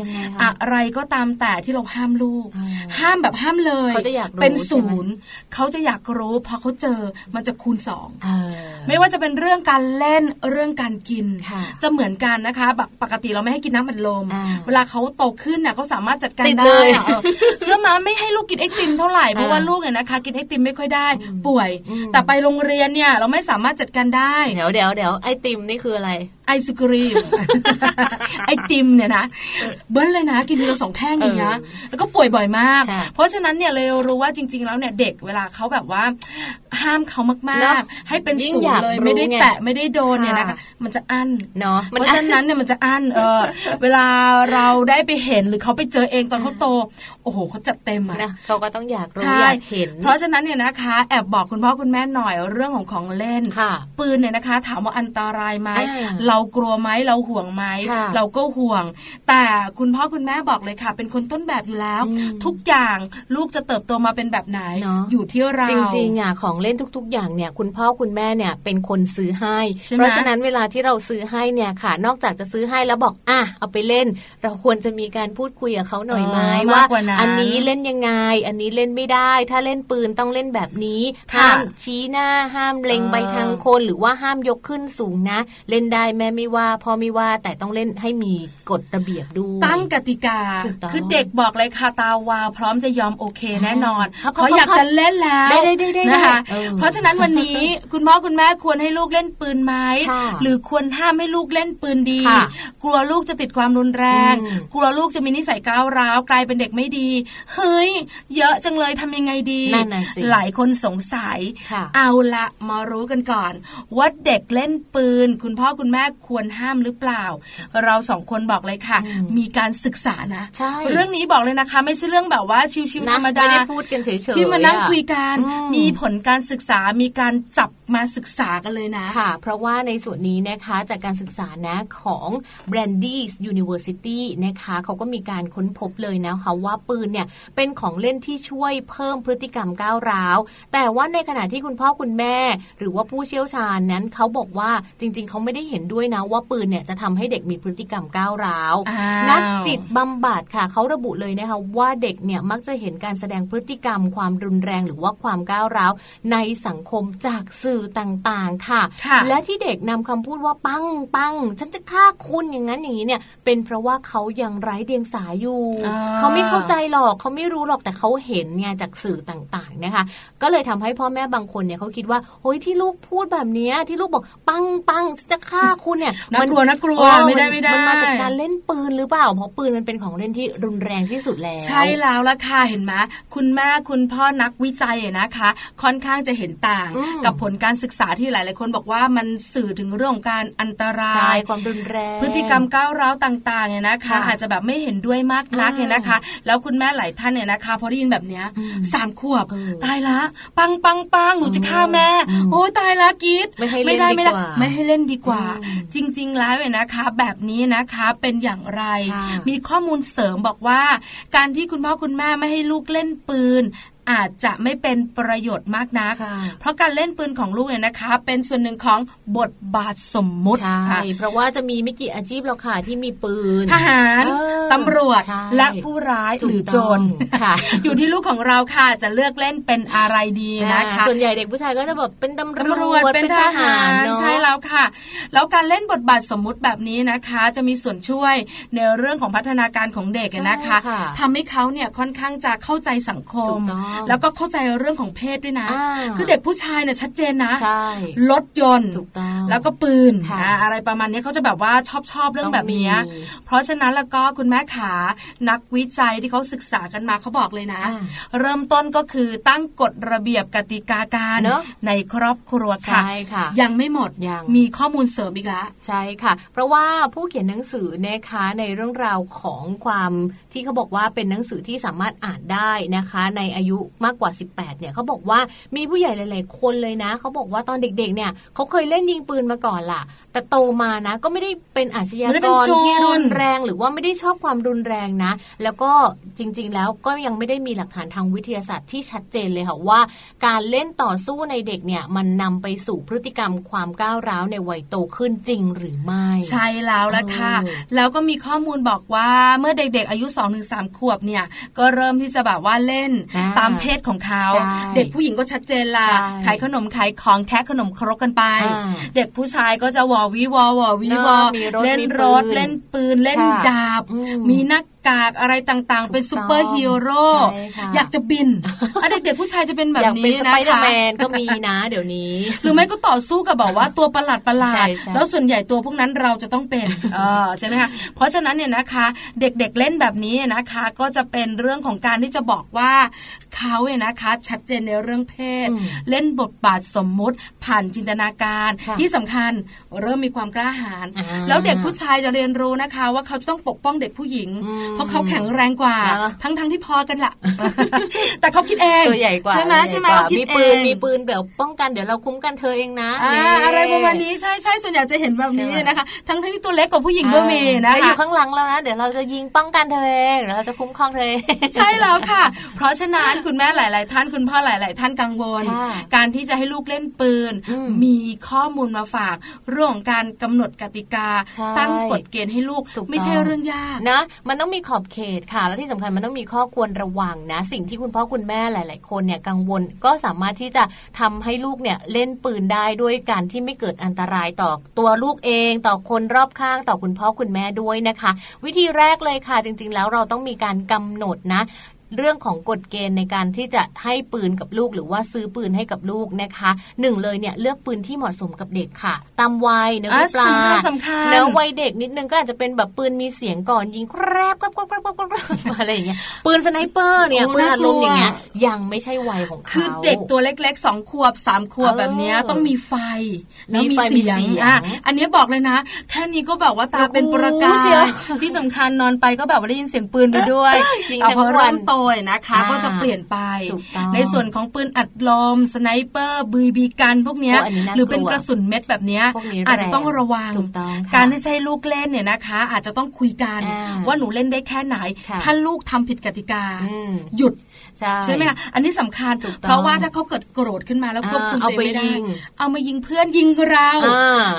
อะไรก็ตามแต่ที่เราห้ามลูกห้ามแบบห้ามเลยเป็นศูนย์เขาจะอยากรู้พอเขาเจอมันจะคูณ2ไม่ว่าจะเป็นเรื่องการเล่นเรื่องการกินจะเหมือนกันนะคะแบบปกติเราไม่ให้กินน้ำอัดลมเวลาเขาโตขึ้นน่ะเขาสามารถจัดการได้เชื่อมั้ยไม่ให้ลูกกินไอติมเท่าไหร่เพราะว่าลูกเนี่ยนะคะกินไอติมไม่ค่อยได้ป่วยแต่ไปโรงเรียนเนี่ยเราไม่สามารถจัดการได้เดี๋ยวไอติมนี่คืออะไรไอศกรีมไอติมเนี่ยนะเบิ้ลเลยนะกินทีละ2แท่งอย่างเงี้ยแล้วก็ป่วยบ่อยมากเพราะฉะนั้นเนี่ยเลยรู้ว่าจริงๆแล้วเนี่ยเด็กเวลาเขาแบบว่าห้ามเขามากๆให้เป็นศูนย์เลยไม่ได้แตะไม่ได้โดนเนี่ยนะคะมันจะอั้นเนาะเพราะฉะนั้นเนี่ยมันจะอั้นเวลาเราได้ไปเห็นหรือเขาไปเจอเองตอนเขาโตโอ้โหเขาจัดเต็มอ่ะเขาก็ต้องอยากรู้อยากเห็นเพราะฉะนั้นเนี่ยนะคะแอบบอกคุณพ่อคุณแม่หน่อยเรื่องของเล่นปืนเนี่ยนะคะถามว่าอันตรายไหมเรากลัวไหมเราห่วงไหมเราก็ห่วงแต่คุณพ่อคุณแม่บอกเลยค่ะเป็นคนต้นแบบอยู่แล้วทุกอย่างลูกจะเติบโตมาเป็นแบบไหนอยู่ที่เราจริงๆอ่ะของเล่นทุกๆอย่างเนี่ยคุณพ่อคุณแม่เนี่ยเป็นคนซื้อให้เพราะฉะนั้นเวลาที่เราซื้อให้เนี่ยค่ะนอกจากจะซื้อให้แล้วบอกอ่ะเอาไปเล่นเราควรจะมีการพูดคุยกับเขาหน่อยไหมว่าอันนี้เล่นยังไงอันนี้เล่นไม่ได้ถ้าเล่นปืนต้องเล่นแบบนี้ห้ามชี้หน้าห้ามเล็งไปทางคนหรือว่าห้ามยกขึ้นสูงนะเล่นได้แม่ไม่ว่าพ่อไม่ว่าแต่ต้องเล่นให้มีกฎระเบียบดูตั้งกติกาคือเด็กบอกเลยค่ะตาวาวพร้อมจะยอมโอเคแน่นอนเขาอยากจะเล่นแล้วนะคะเพราะฉะนั้นวันนี้คุณพ่อคุณแม่ควรให้ลูกเล่นปืนไหมหรือควรห้ามให้ลูกเล่นปืนดีกลัวลูกจะติดความรุนแรงกลัวลูกจะมีนิสัยก้าวร้าวกลายเป็นเด็กไม่ดีเฮ้ยเยอะจังเลยทำยังไงดีหลายคนสงสัยเอาละมารู้กันก่อนว่าเด็กเล่นปืนคุณพ่อคุณแม่ควรห้ามหรือเปล่าเราสองคนบอกเลยค่ะมีการศึกษานะเรื่องนี้บอกเลยนะคะไม่ใช่เรื่องแบบว่าชิวๆธรรมดาที่มานั่งคุยกันมีผลการศึกษามีการจับมาศึกษากันเลยนะค่ะเพราะว่าในส่วนนี้นะคะจากการศึกษานะของ Brandeis University นะคะเขาก็มีการค้นพบเลยนะคะว่าปืนเนี่ยเป็นของเล่นที่ช่วยเพิ่มพฤติกรรมก้าวร้าวแต่ว่าในขณะที่คุณพ่อคุณแม่หรือว่าผู้เชี่ยวชาญนั้นเขาบอกว่าจริงๆเขาไม่ได้เห็นด้วยนะว่าปืนเนี่ยจะทำให้เด็กมีพฤติกรรมก้าวร้าวนักจิตบำบัดค่ะเขาระบุเลยนะคะว่าเด็กเนี่ยมักจะเห็นการแสดงพฤติกรรมความรุนแรงหรือว่าความก้าวร้าวในสังคมจากสื่อต่างๆค่ะและที่เด็กนำคำพูดว่าปังปังฉันจะฆ่าคุณอย่างนั้นอย่างนี้เนี่ยเป็นเพราะว่าเขายังไร้เดียงสาอยู่เขาไม่เข้าใจหรอกเขาไม่รู้หรอกแต่เขาเห็นไงจากสื่อต่างๆนะคะก็เลยทำให้พ่อแม่บางคนเนี่ยเขาคิดว่าโอ้ยที่ลูกพูดแบบนี้ที่ลูกบอกปังปังฉันจะฆ่าคุณเนี่ยมันกลัวนะกลัวไม่ได้มันมาจากการเล่นปืนหรือเปล่าเพราะปืนมันเป็นของเล่นที่รุนแรงที่สุดแล้วใช่แล้วล่ะค่ะเห็นไหมคุณแม่คุณพ่อนักวิจัยนะคะค่อนข้างจะเห็นต่างกับผลการศึกษาที่หลายๆคนบอกว่ามันสื่อถึงเรื่องการอันตรายความรุนแรงพฤติกรรมก้าวร้าวต่างๆเนี่ยนะคะอาจจะแบบไม่เห็นด้วยมากนักเนี่ยนะคะแล้วคุณแม่หลายท่านเนี่ยนะคะพอได้ยินแบบเนี้ย3ขวบตายละปังปังปังหนูจะฆ่าแม่โอ้ยตายละกีดไม่ได้ไม่ให้เล่นดีกว่าจริงๆแล้วเนี่ยนะคะแบบนี้นะคะเป็นอย่างไรมีข้อมูลเสริมบอกว่าการที่คุณพ่อคุณแม่ไม่ให้ลูกเล่นปืน อาจจะไม่เป็นประโยชน์มากนักเพราะการเล่นปืนของลูกเนี่ยนะคะเป็นส่วนหนึ่งของบทบาทสมมุติใช่เพราะว่าจะมีไม่กี่อาชีพหรอกค่ะที่มีปืนทหารตำรวจและผู้ร้ายหรือโจรค่ะอยู่ที่ลูกของเราค่ะจะเลือกเล่นเป็นอะไรดีนะคะส่วนใหญ่เด็กผู้ชายก็จะแบบเป็นตำรวจเป็นทหารใช่แล้วค่ะแล้วการเล่นบทบาทสมมุติแบบนี้นะคะจะมีส่วนช่วยในเรื่องของพัฒนาการของเด็กนะคะทำให้เขาเนี่ยค่อนข้างจะเข้าใจสังคมแล้วก็เข้าใจเรื่องของเพศด้วยนะคือเด็กผู้ชายเนี่ยชัดเจนนะรถยนต์แล้วก็ปืนอะไรประมาณนี้เขาจะแบบว่าชอบเรื่องแบบนี้เพราะฉะนั้นแล้วก็คุณแม่ขานักวิจัยที่เขาศึกษากันมาเขาบอกเลยนะเริ่มต้นก็คือตั้งกฎระเบียบกติกาการในครอบครัวค่ะยังไม่หมดมีข้อมูลเสริมอีกละใช่ค่ะเพราะว่าผู้เขียนหนังสือนะคะในเรื่องราวของความที่เขาบอกว่าเป็นหนังสือที่สามารถอ่านได้นะคะในอายุมากกว่า18เนี่ยเขาบอกว่ามีผู้ใหญ่หลายๆคนเลยนะเขาบอกว่าตอนเด็กๆเนี่ยเขาเคยเล่นยิงปืนมาก่อนล่ะแต่โตมานะก็ไม่ได้เป็นอาชญากรที่รุนแรงหรือว่าไม่ได้ชอบความรุนแรงนะแล้วก็จริงๆแล้วก็ยังไม่ได้มีหลักฐานทางวิทยาศาสตร์ที่ชัดเจนเลยค่ะว่าการเล่นต่อสู้ในเด็กเนี่ยมันนำไปสู่พฤติกรรมความก้าวร้าวในวัยโตขึ้นจริงหรือไม่ใช่แล้วล่ะค่ะแล้วก็มีข้อมูลบอกว่าเมื่อเด็กๆอายุ 2-3 ขวบเนี่ยก็เริ่มที่จะแบบว่าเล่นตามเพศของเขาเด็กผู้หญิงก็ชัดเจนล่ะขายขนมขายของแทะขนมครกกันไปเด็กผู้ชายก็จะวอวีวอเล่นรถเล่นปืนเล่นดาบมีนักกากอะไรต่างๆเป็นซุปเปอร์ฮีโร่อยากจะบินเด็กๆผู้ชายจะเป็นแบบนี้นะคะอยากเป็นสไปเดอร์แมนก็มีนะเดี๋ยวนี้หรือไม่ก็ต่อสู้กับบอกว่าตัวประหลาดแล้วส่วนใหญ่ตัวพวกนั้นเราจะต้องเป็นใช่ไหมคะเพราะฉะนั้นเนี่ยนะคะเด็กๆเล่นแบบนี้นะคะก็จะเป็นเรื่องของการที่จะบอกว่าเขาเนี่ยนะคะชัดเจนในเรื่องเพศเล่นบทบาทสมมุติผ่านจินตนาการที่สำคัญเริ่มมีความกล้าหาญแล้วเด็กผู้ชายจะเรียนรู้นะคะว่าเขาจะต้องปกป้องเด็กผู้หญิงเพราะเขาแข็งแรงกว่าทั้งที่พอกันล่ะ แต่เขาคิดเองตัวใหญ่กว่าใช่ไหมใช่ไหมเขาคิดเองมีปืนเดี๋ยวป้องกันเดี๋ยวเราคุ้มกันเธอเองนะอะไรประมาณนี้ใช่ใช่ส่วนใหญ่จะเห็นแบบนี้นะคะทั้งที่ตัวเล็กกว่าผู้หญิงก็มีนะคะอยู่ข้างหลังแล้วนะเดี๋ยวเราจะยิงป้องกันเธอเองเดี๋ยวเราจะคุ้มครองเธอใช่แล้วค่ะเพราะฉะนั้นคุณแม่หลายๆท่านคุณพ่อหลายๆท่านกังวลการที่จะให้ลูกเล่นปืนมีข้อมูลมาฝากเรื่องของการกำหนดกติกาตั้งกฎเกณฑ์ให้ลูกไม่ใช่เรื่องยากนะมันต้องมีขอบเขตค่ะและที่สำคัญมันต้องมีข้อควรระวังนะสิ่งที่คุณพ่อคุณแม่หลายๆคนเนี่ยกังวลก็สามารถที่จะทำให้ลูกเนี่ยเล่นปืนได้ด้วยการที่ไม่เกิดอันตรายต่อตัวลูกเองต่อคนรอบข้างต่อคุณพ่อคุณแม่ด้วยนะคะวิธีแรกเลยค่ะจริงๆแล้วเราต้องมีการกำหนดนะเรื่องของกฎเกณฑ์ในการที่จะให้ปืนกับลูกหรือว่าซื้อปืนให้กับลูกนะคะหนึ่งเลยเนี่ยเลือกปืนที่เหมาะสมกับเด็กค่ะตามวัยเนื้อปลาเนื้อวัยเด็กนิดนึงก็อาจจะเป็นแบบปืนมีเสียงก่อนยิงแกรบกรบกรบกรบกรบอะไรอย่างเงี้ยปืนสไนเปอร์เนี่ยปืนอัดลมอย่างเงี้ยยังไม่ใช่วัยของเขาคือเด็กตัวเล็กๆ2-3 ขวบแบบเนี้ยต้องมีไฟแล้วมีเสียงอันนี้บอกเลยนะแค่นี้ก็แบบว่าตาเป็นประกายที่สำคัญนอนไปก็แบบว่าได้ยินเสียงปืนไปด้วยเอาพอเริ่มโตนะคะก็จะเปลี่ยนไปในส่วนของปืนอัดลมสไนเปอร์BBกันพวกนี้หรือเป็นกระสุนเม็ดแบบนี้อาจจะต้องระวังการที่ใช้ลูกเล่นเนี่ยนะคะอาจจะต้องคุยกันว่าหนูเล่นได้แค่ไหนถ้าลูกทำผิดกติกาหยุดใช่ไหมคะอันนี้สำคัญเพราะว่าถ้าเขาเกิดโกรธขึ้นมาแล้วควบคุมตัวไม่ได้เอามายิงเพื่อนยิงเรา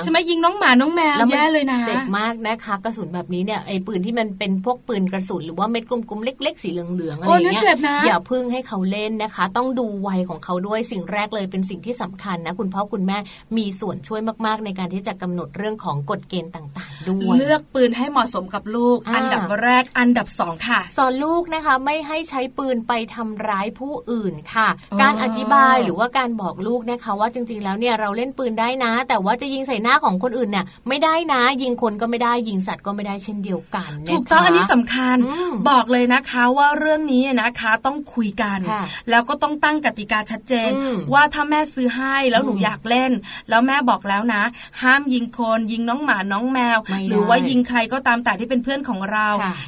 ใช่ไหมยิงน้องหมาน้องแมวแย่เลยนะเจ็บมากนะคะกระสุนแบบนี้เนี่ยไอ้ปืนที่มันเป็นพวกปืนกระสุนหรือว่าเม็ดกลมๆเล็กๆสีเหลืองๆอะไรอย่างเงี้ยอย่าพึ่งให้เขาเล่นนะคะต้องดูวัยของเขาด้วยสิ่งแรกเลยเป็นสิ่งที่สำคัญนะคุณพ่อคุณแม่มีส่วนช่วยมากๆในการที่จะกำหนดเรื่องของกฎเกณฑ์ต่างๆด้วยเลือกปืนให้เหมาะสมกับลูกอันดับแรกอันดับสองค่ะสอนลูกนะคะไม่ให้ใช้ปืนไปทำร้ายผู้อื่นค่ะการอธิบายหรือว่าการบอกลูกนะคะว่าจริงๆแล้วเนี่ยเราเล่นปืนได้นะแต่ว่าจะยิงใส่หน้าของคนอื่นเนี่ยไม่ได้นะยิงคนก็ไม่ได้ยิงสัตว์ก็ไม่ได้เช่นเดียวกันถูกต้องอันนี้สำคัญบอกเลยนะคะว่าเรื่องนี้นะคะต้องคุยกันแล้วก็ต้องตั้งกติกาชัดเจนว่าถ้าแม่ซื้อให้แล้วหนูอยากเล่นแล้วแม่บอกแล้วนะห้ามยิงคนยิงน้องหมาน้องแมวหรือว่ายิงใครก็ตามแต่ที่เป็นเพื่อนของเรา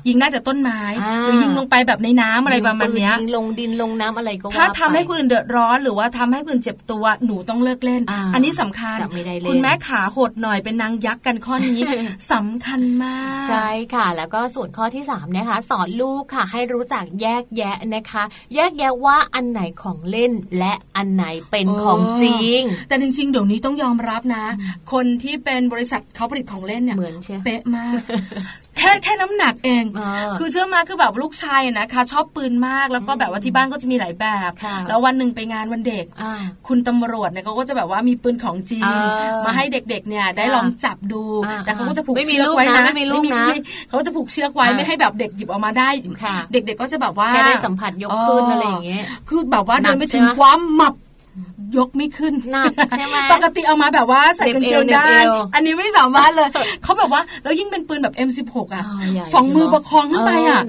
ยิงได้แต่ต้นไม้หรือยิงลงไปแบบในน้ำอะไรประมาณนี้ลงดินลง น้ำอะไรก็ว่าถ้าทำให้คนอื่นเดือดร้อนหรือว่าทำให้คนอื่นเจ็บตัวหนูต้องเลิกเล่น อันนี้สำคัญคุณแม่ขาโหดหน่อยเป็นนางยักษ์กันข้อนี้ สำคัญมากใช่ค่ะแล้วก็ส่วนข้อที่3นะคะสอนลูกค่ะให้รู้จักแยกแยะนะคะแยกแยะว่าอันไหนของเล่นและอันไหนเป็นของจริงแต่จริงๆเดี๋ยวนี้ต้องยอมรับนะคนที่เป็นบริษัทเขาผลิตของเล่นเนี่ยเป๊ะมาก แค่น้ำหนักเองคือเชื่อมาคือแบบลูกชายนะคะชอบปืนมากแล้วก็แบบว่าที่บ้านก็จะมีหลายแบบแล้ววันหนึ่งไปงานวันเด็กคุณตำรวจเนี่ยเขาก็จะแบบว่ามีปืนของจริงมาให้เด็กๆเนี่ยได้ลองจับดูแต่เขาก็จะผูกเชือกไว้นะไม่มีลูกนะเขาจะผูกเชือกไว้ไม่ให้แบบเด็กหยิบออกมาได้เด็กๆก็จะแบบว่าแค่ได้สัมผัสยกขึ้นอะไรอย่างเงี้ยคือแบบว่าเดินไม่ถึงความหมับยกไม่ขึ้นหนักใช่ไหมปกติเอามาแบบว่าใส่กางเกงได้อันนี้ไม่สามารถเลยเขาแบบว่าแล้วยิ่งเป็นปืนแบบ M16 อ่ะสองมือประคองขึ้นไปอ่ะ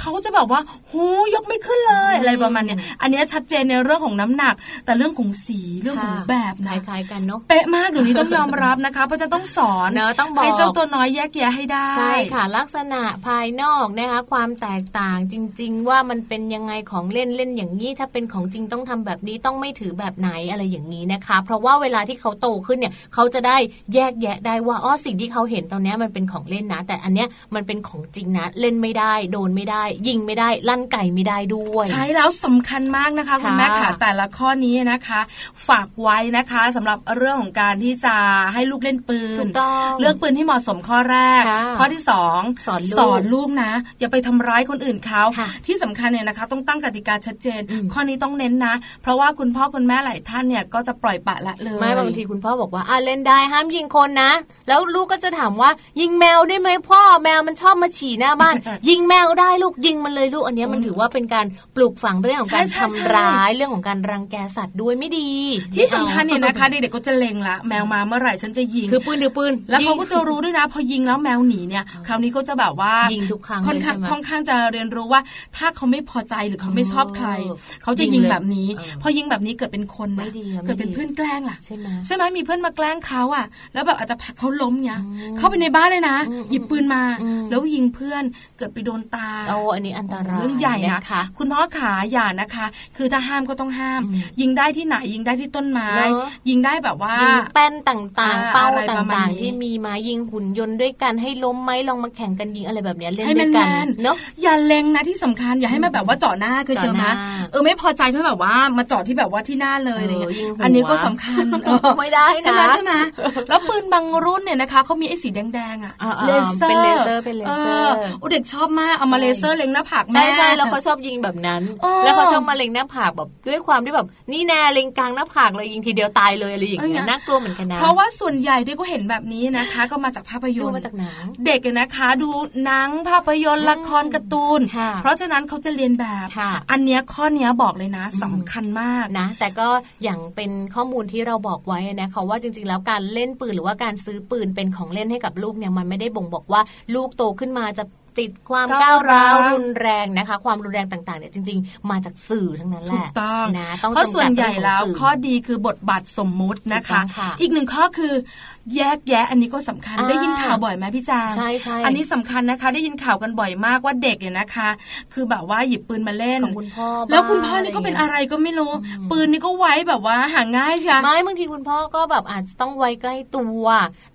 เขาจะแบบว่าหูยกไม่ขึ้นเลยอะไรประมาณเนี้ยอันนี้ชัดเจนในเรื่องของน้ำหนักแต่เรื่องของสีเรื่องของแบบคล้ายๆกันเนาะเป๊ะมากเดี๋ยวนี้ต้องยอมรับนะคะเพราะจะต้องสอนให้เจ้าตัวน้อยแยกแยะให้ได้ใช่ค่ะลักษณะภายนอกนะคะความแตกต่างจริงๆว่ามันเป็นยังไงของเล่นเล่นอย่างนี้ถ้าเป็นของจริงต้องทำแบบนี้ต้องไม่ถือแบบไหนอะไรอย่างนี้นะคะเพราะว่าเวลาที่เขาโตขึ้นเนี่ยเขาจะได้แยกแยะได้ว่าอ๋อสิ่งที่เขาเห็นตอนนี้มันเป็นของเล่นนะแต่อันเนี้ยมันเป็นของจริงนะเล่นไม่ได้โดนไม่ได้ยิงไม่ได้ลั่นไก่ไม่ได้ด้วยใช่แล้วสำคัญมากนะคะคุณแม่ค่ะแต่ละข้อนี้นะคะฝากไว้นะคะสำหรับเรื่องของการที่จะให้ลูกเล่นปืนเลือกปืนที่เหมาะสมข้อแรกข้อที่สองสอนลูกนะอย่าไปทำร้ายคนอื่นเขาที่สำคัญเนี่ยนะคะต้องตั้งกติกาชัดเจนข้อนี้ต้องเน้นนะเพราะว่าคุณพ่อคุณแม่หลายท่านเนี่ยก็จะปล่อยปละละเลยไม่บางทีคุณพ่อบอกว่าเล่นได้ห้ามยิงคนนะแล้วลูกก็จะถามว่ายิงแมวได้ไหมพ่อแมวมันชอบมาฉี่หน้าบ้าน ยิงแมวได้ลูกยิงมันเลยลูกอันนี้มันถือว่าเป็นการปลูกฝังเรื่องของการทำร้ายเรื่องของการรังแกสัตว์ด้วยไม่ดีที่สำคัญเนี่ยนะคะเด็กๆก็จะเล็งละแมวมาเมื่อไหร่ฉันจะยิงคือปืนแล้วเขาก็จะรู้ด้วยนะพอยิงแล้วแมวหนีเนี่ยคราวนี้เขาจะแบบว่ายิงทุกครั้งค่อนข้างจะเรียนรู้ว่าถ้าเขาไม่พอใจหรือเขาไม่ชอบใครเขาจะยิงแบบนี้พอยิงแบบนี้เกิดเป็นคนไม่ดีเกิดเป็นเพื่อนแกล้งล่ะใช่ไหมมีเพื่อนมาแกล้งเขาอ่ะแล้วแบบอาจจะผลักเขาล้มเงี้ยเข้าไปในบ้านเลยนะหยิบปืนมาแล้วยิงเพื่อนเกิดไปโดนตาอันนี้อันตรายเรื่องใหญ่นะคุณพ่อขาอย่านะคะคือถ้าห้ามก็ต้องห้ามยิงได้ที่ไหนยิงได้ที่ต้นไม้ยิงได้แบบว่ายิงแป้นต่างๆเป้าต่างๆที่มีมายิงหุ่นยนต์ด้วยกันให้ล้มไหมลองมาแข่งกันยิงอะไรแบบนี้เล่นด้วยกันเนาะอย่าเล็งนะที่สำคัญอย่าให้มาแบบว่าเจาะหน้าเคยเจอไหมไม่พอใจเขาแบบว่ามาเจาะที่แบบว่าที่หน้าเลยอันนี้ก็สำคัญไม่ได้นะใช่ไหมแล้วปืนบางรุ่นเนี่ยนะคะเขามีไอ้สีแดงๆอ่ะเลเซอร์เป็นเลเซอร์เด็กชอบมากเอามาเลเซอร์เล็งหน้าผากแม่ใช่แล้วเขาชอบยิงแบบนั้นแล้วเขาชอบมาเล็งหน้าผากแบบด้วยความที่แบบนี่แน่เล็งกลางหน้าผากเลยยิงทีเดียวตายเลยอะไรอย่างเงี้ยน่ากลัวเหมือนกันนะเพราะว่าส่วนใหญ่ที่ก็เห็นแบบนี้นะคะก็มาจากภาพยนตร์เด็กนะคะดูหนังภาพยนตร์ละครการ์ตูนเพราะฉะนั้นเขาจะเรียนแบบอันเนี้ยข้อเนี้ยบอกเลยนะสำคัญมากนะแต่ก็อย่างเป็นข้อมูลที่เราบอกไว้นะคะว่าจริงๆแล้วการเล่นปืนหรือว่าการซื้อปืนเป็นของเล่นให้กับลูกเนี่ยมันไม่ได้บ่งบอกว่าลูกโตขึ้นมาจะติดความก้าวร้าวรุนแรงนะคะความรุนแรงต่างๆเนี่ยจริงๆมาจากสื่อทั้งนั้นแหละถูกต้องนะเพราะส่วนใหญ่แล้วข้อดีคือบทบาทสมมุตินะคะอีกหนึ่งข้อคือแยกแยะอันนี้ก็สำคัญได้ยินข่าวบ่อยไหมพี่จางใช่ใช่อันนี้สำคัญนะคะได้ยินข่าวกันบ่อยมากว่าเด็กเนี่ยนะคะคือแบบว่าหยิบปืนมาเล่นของคุณพ่อแล้วคุณพ่อนี่ก็เป็นอะไรก็ไม่รู้ปืนนี่ก็ไว้แบบว่าหาง่ายใช่ไหมไม่บางทีคุณพ่อก็แบบอาจจะต้องไว้ใกล้ตัว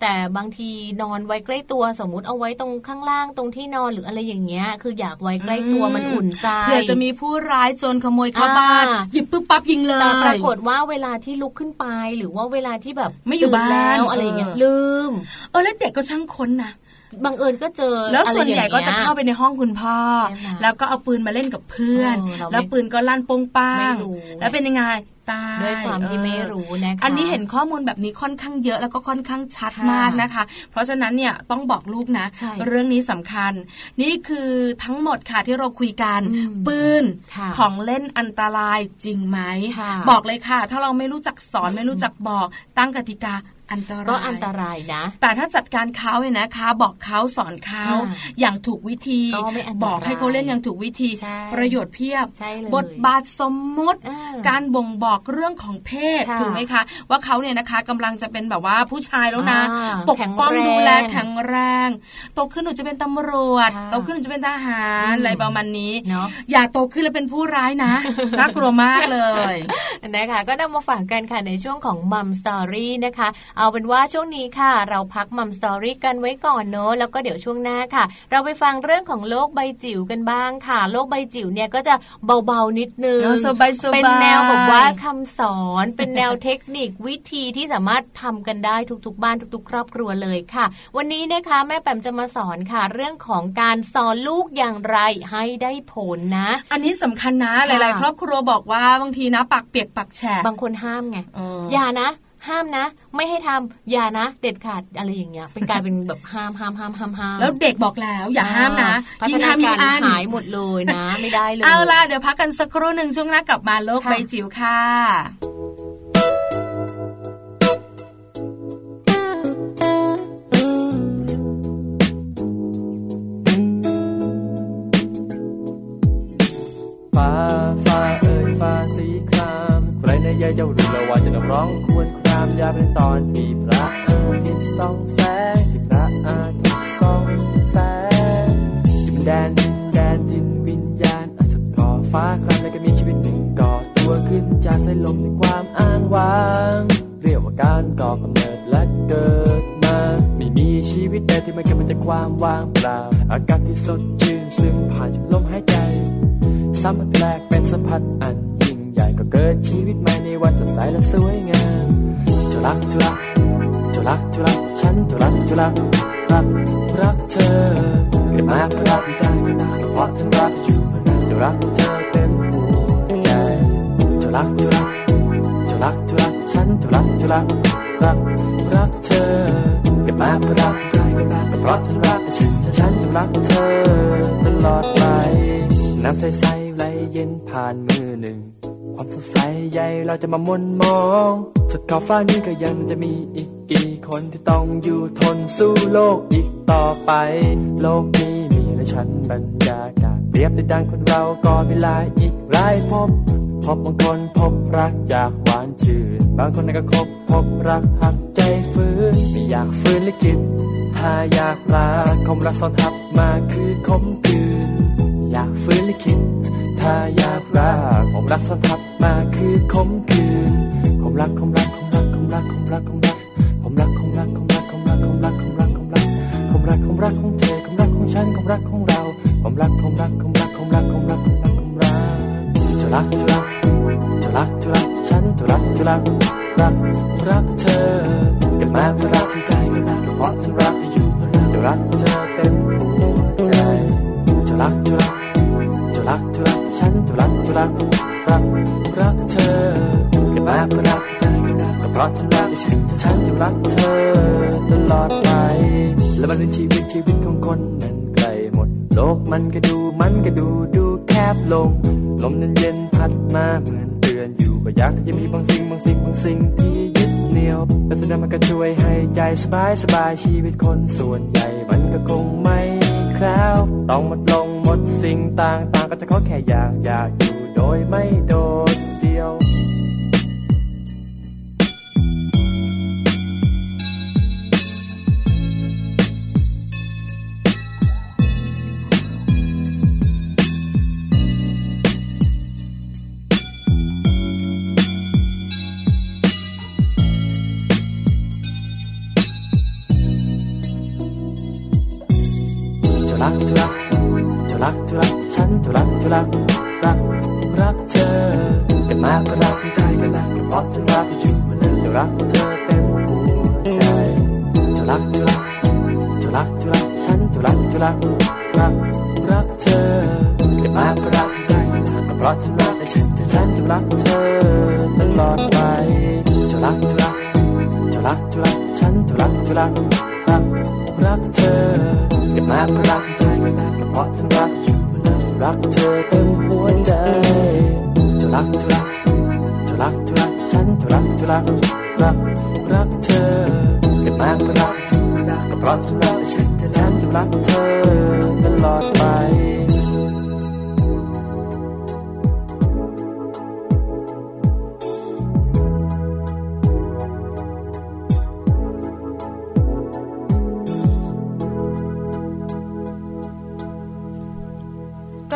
แต่บางทีนอนไว้ใกล้ตัวสมมติเอาไว้ตรงข้างล่างตรงที่นอนหรืออะไรอย่างเงี้ยคืออยากไว้ใกล้ตัวมันอุ่นใจเผื่อจะมีผู้ร้ายโจรขโมยเข้าบ้านหยิบปุ๊บปั๊บยิงเลยแต่ปรากฏว่าเวลาที่ลุกขึ้นไปหรือว่าเวลาที่แบบไม่อยู่บ้านแล้วอะไรอย่างเงี้ยลืมแล้วเด็กก็ช่างค้นนะบังเอิญก็เจอแล้วส่วนใหญ่ก็จะเข้าไปในห้องคุณพ่อแล้วก็เอาปืนมาเล่นกับเพื่อนแล้วปืนก็ลั่นโป้งป้างแล้วเป็นยังไงด้วยความที่ไม่รู้นะคะอันนี้เห็นข้อมูลแบบนี้ค่อนข้างเยอะแล้วก็ค่อนข้างชัดมากนะคะเพราะฉะนั้นเนี่ยต้องบอกลูกนะเรื่องนี้สำคัญนี่คือทั้งหมดค่ะที่เราคุยกันปืนของเล่นอันตรายจริงไหมบอกเลยค่ะถ้าเราไม่รู้จักสอนไม่รู้จักบอกตั้งกติกา ก็อันตรายนะแต่ถ้าจัดการเขาเนี่ยนะคะบอกเขาสอนเขาอย่างถูกวิธีบอกให้เขาเล่นอย่างถูกวิธีประโยชน์เพียบบทบาทสมมุติการบ่งบอกเรื่องของเพศถูกไหมคะว่าเขาเนี่ยนะคะกำลังจะเป็นแบบว่าผู้ชายแล้วนะปกป้องดูแลแข็งแรงโตขึ้นหนูจะเป็นตำรวจโตขึ้นหนูจะเป็นทหารอะไรประมาณนี้อย่าโตขึ้นแล้วเป็นผู้ร้ายนะน่ากลัวมากเลยนะคะก็นำมาฝากกันค่ะในช่วงของมัมสตอรี่นะคะเอาเป็นว่าช่วงนี้ค่ะเราพักมัมสตอรี่กันไว้ก่อนเนอะแล้วก็เดี๋ยวช่วงหน้าค่ะเราไปฟังเรื่องของโลกใบจิ๋วกันบ้างค่ะโลกใบจิ๋วเนี่ยก็จะเบาๆนิดนึงเป็นแนวแบบว่าคำสอนเป็นแนวเทคนิควิธีที่สามารถทำกันได้ทุกๆบ้านทุกๆครอบครัวเลยค่ะวันนี้นะคะแม่แปมจะมาสอนค่ะเรื่องของการสอนลูกอย่างไรให้ได้ผลนะอันนี้สำคัญนะหลายๆครอบครัวบอกว่าบางทีนะปากเปียกปากแฉะบางคนห้ามไง อย่านะห้ามนะไม่ให้ทำอย่านะเด็ดขาดอะไรอย่างเงี้ยเป็นการเป็นแบบห้ามแล้วเด็กบอกแล้วอย่าห้ามนะยิ่งห้ามยิ่งอ่านหายหมดเลยนะไม่ได้เลยเอาล่ะเดี๋ยวพักกันสักครู่นึงช่วงหน้ากลับมาโลกใบจิ๋วค่ะฟ้าฟ้าเอ่ยฟ้าสีครามใครในเย่เจ้าดูแล้วว่าจะร้องควรยามเป็นตอนที่พระอาทิตย์ส่องแสงที่พระอาทิตย์ส่องแสงที่เป็นแดนดินวิญญาณอสุรก่อฟ้าครั้งแล้วก็มีชีวิตหนึ่งก่อตัวขึ้นจากสายลมในความอ้างว้างเรียกว่าการก่อกำเนิดและเกิดมาไม่มีชีวิตใดที่ไม่เกิดมาจากความว่างเปล่าอากาศที่สดชื่นซึ่งผ่านจากลมหายใจสัมผัสแรกเป็นสัมผัสอันยิ่งใหญ่ก็เกิดชีวิตใหม่ในวันสดใสและสวยงามรักฉันรักเธอเกิดมาเพราะรักใจเกิดมาเพราะฉันรักอยู่มานานจะรักเธอเต็มหัวใจรักฉันรักเธอเกิดมาเพราะรักใจเกิดมาเพราะฉันรักฉันจะรักเธอตลอดไปน้ำใสๆไหลเย็นผ่านมือหนึ่งความสดใสใหญ่เราจะมามนมองสุดขอบฟ้านี้ก็ยังจะมีอีกกี่คนที่ต้องอยู่ทนสู้โลกอีกต่อไปโลกนี้มีและฉันบรรยากาศเปรียบได้ดังคนเราก่อนเวลาอีกหลายพบางคนพบรักอยากหวานชื่นบางคนนั้นก็พบรักหักใจฝืนไม่อยากฝืนและกินถ้าอยากลาคมรักซ้อนทับมาคือคมคืนอยากฝืนและกินถ้าอยากลาคมรักซ้อนทับมาคือคมคืนความรักของเธอความรักของฉันความรักของเราความรักจะรักฉันจะรักเธอเกิดมาเพื่อรักที่ใจเกิดมาเพราะฉันรักที่อยู่เพื่อเราจะรักเธอเต็มหัวใจจะรักฉันจะรักเธอเกิดมาเพื่อรักที่ใจเกิดมาเพราะฉันรักที่ฉันจะรักเธอตลอดไปและมันเป็นชีวิตของคนนั้นไกลหมดโลกมันก็ดูแคบลงลมนั้นเย็นพัดมาเหมือนเตือนอยู่ก็อยากที่จะมีบางสิ่งที่ยึดเหนี่ยวและสุดท้ายมันก็ช่วยให้ใจสบายชีวิตคนส่วนใหญ่มันก็คงไม่แคล้วต้องหมดลงหมดสิ่งต่างก็จะขอแค่อยากอยู่โดยไม่โดดเดี่ยวรักเธอเกิดมาก็รักที่ใจก็รักเพราะฉันรักที่อยู่มาแล้วจะรักเธอเต็มหัวใจจะรักฉันจะรักเธอเกิดมาก็รักที่ใจก็รักเพราะฉันรักและฉันจะรักเธอตลอดไปจะรักฉันจะรักเธอเกิดมาก็รักที่ใจก็รักเพราะฉันรักอยู่รักเธอเต็มหัวใจจะรักฉันจะรัก รักรักเธอแต่ปากก็รักก็เพราะฉันรักฉันจะรักเธอตลอดไป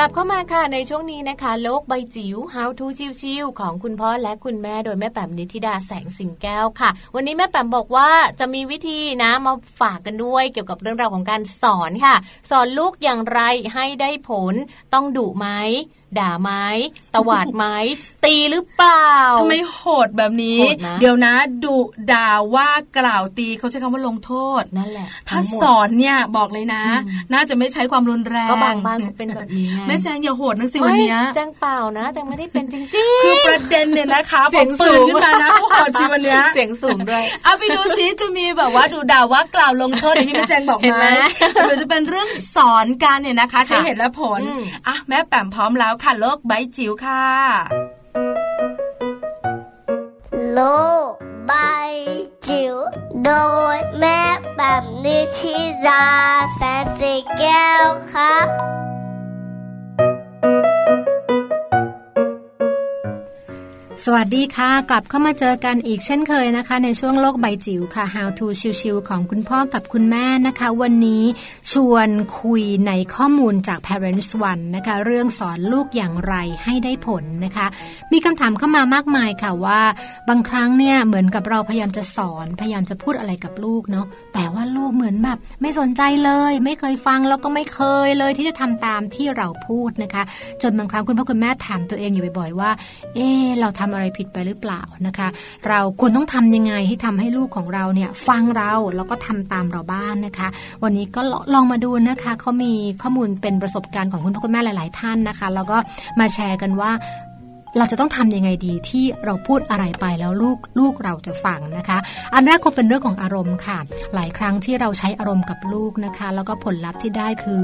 กลับเข้ามาค่ะในช่วงนี้นะคะโลกใบจิ๋ว How to ชิวๆของคุณพ่อและคุณแม่โดยแม่แป๋มนิธิดาแสงสิงแก้วค่ะวันนี้แม่แป๋มบอกว่าจะมีวิธีนะมาฝากกันด้วยเกี่ยวกับเรื่องราวของการสอนค่ะสอนลูกอย่างไรให้ได้ผลต้องดุไหมด่าไหมตวาดไหมตีหรือเปล่าทำไมโหดแบบนี้นะเดี๋ยวนะดุด่าว่ากล่าวตีเขาใช้คำว่าลงโทษนั่นแหละถ้าสอนเนี่ยบอกเลยนะน่าจะไม่ใช้ความรุนแรงก็บางบ้านเป็นแบบนี้แม่แจงอย่าโหดนะสิวันนี้แจงเปล่านะแจงไม่ได้เป็นจริงจริงคือประเด็นเนี่ยนะคะเสียงสูงขึ้นมานะโหดจริงวันนี้เสียงสูงด้วยเอาไปดูซิจะมีแบบว่าดุด่าว่ากล่าวลงโทษอย่างที่แม่แจงบอกมาหรือจะเป็นเรื่องสอนการเนี่ยนะคะใช้เหตุและผลอ่ะแม่แป๋มพร้อมแล้วค่ะโลกใบจิ๋วค่ะโลกใบจิ๋วโดยแม่แป๋มนิธิดาแสนสีแก้วครับสวัสดีค่ะกลับเข้ามาเจอกันอีกเช่นเคยนะคะในช่วงโลกใบจิ๋วค่ะ How to ชิวๆของคุณพ่อกับคุณแม่นะคะวันนี้ชวนคุยในข้อมูลจาก Parents One นะคะเรื่องสอนลูกอย่างไรให้ได้ผลนะคะมีคำถามเข้ามามากมายค่ะว่าบางครั้งเนี่ยเหมือนกับเราพยายามจะสอนพยายามจะพูดอะไรกับลูกเนาะแต่ว่าลูกเหมือนแบบไม่สนใจเลยไม่เคยฟังแล้วก็ไม่เคยเลยที่จะทำตามที่เราพูดนะคะจนบางครั้งคุณพ่อคุณแม่ถามตัวเองอยู่บ่อยๆว่าเราทำอะไรผิดไปหรือเปล่านะคะเราควรต้องทำยังไงให้ทำให้ลูกของเราเนี่ยฟังเราแล้วก็ทำตามเราบ้าง นะคะวันนี้ก็ลองมาดูนะคะเขามีข้อมูลเป็นประสบการณ์ของคุณพ่อคุณแม่หลายๆท่านนะคะแล้วก็มาแชร์กันว่าเราจะต้องทำยังไงดีที่เราพูดอะไรไปแล้วลูกเราจะฟังนะคะอันแรกคงเป็นเรื่องของอารมณ์ค่ะหลายครั้งที่เราใช้อารมณ์กับลูกนะคะแล้วก็ผลลัพธ์ที่ได้คือ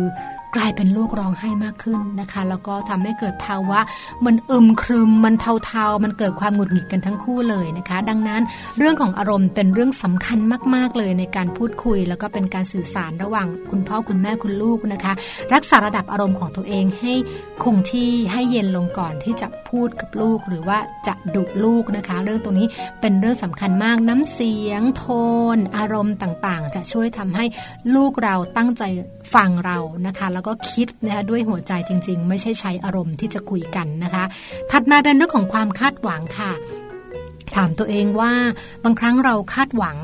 กลายเป็นลูกร้องไห้มากขึ้นนะคะแล้วก็ทำให้เกิดภาวะมันอึมครึมมันเทาๆมันเกิดความหงุดหงิดกันทั้งคู่เลยนะคะดังนั้นเรื่องของอารมณ์เป็นเรื่องสำคัญมากๆเลยในการพูดคุยแล้วก็เป็นการสื่อสารระหว่างคุณพ่อคุณแม่คุณลูกนะคะรักษาระดับอารมณ์ของตัวเองให้คงที่ให้เย็นลงก่อนที่จะพูดกับลูกหรือว่าจะดุลูกนะคะเรื่องตรงนี้เป็นเรื่องสำคัญมากน้ำเสียงโทนอารมณ์ต่างๆจะช่วยทำให้ลูกเราตั้งใจฟังเรานะคะแล้วก็คิดนะคะด้วยหัวใจจริงๆไม่ใช่ใช้อารมณ์ที่จะคุยกันนะคะถัดมาเป็นเรื่องของความคาดหวังค่ะถามตัวเองว่าบางครั้งเราคาดหวัง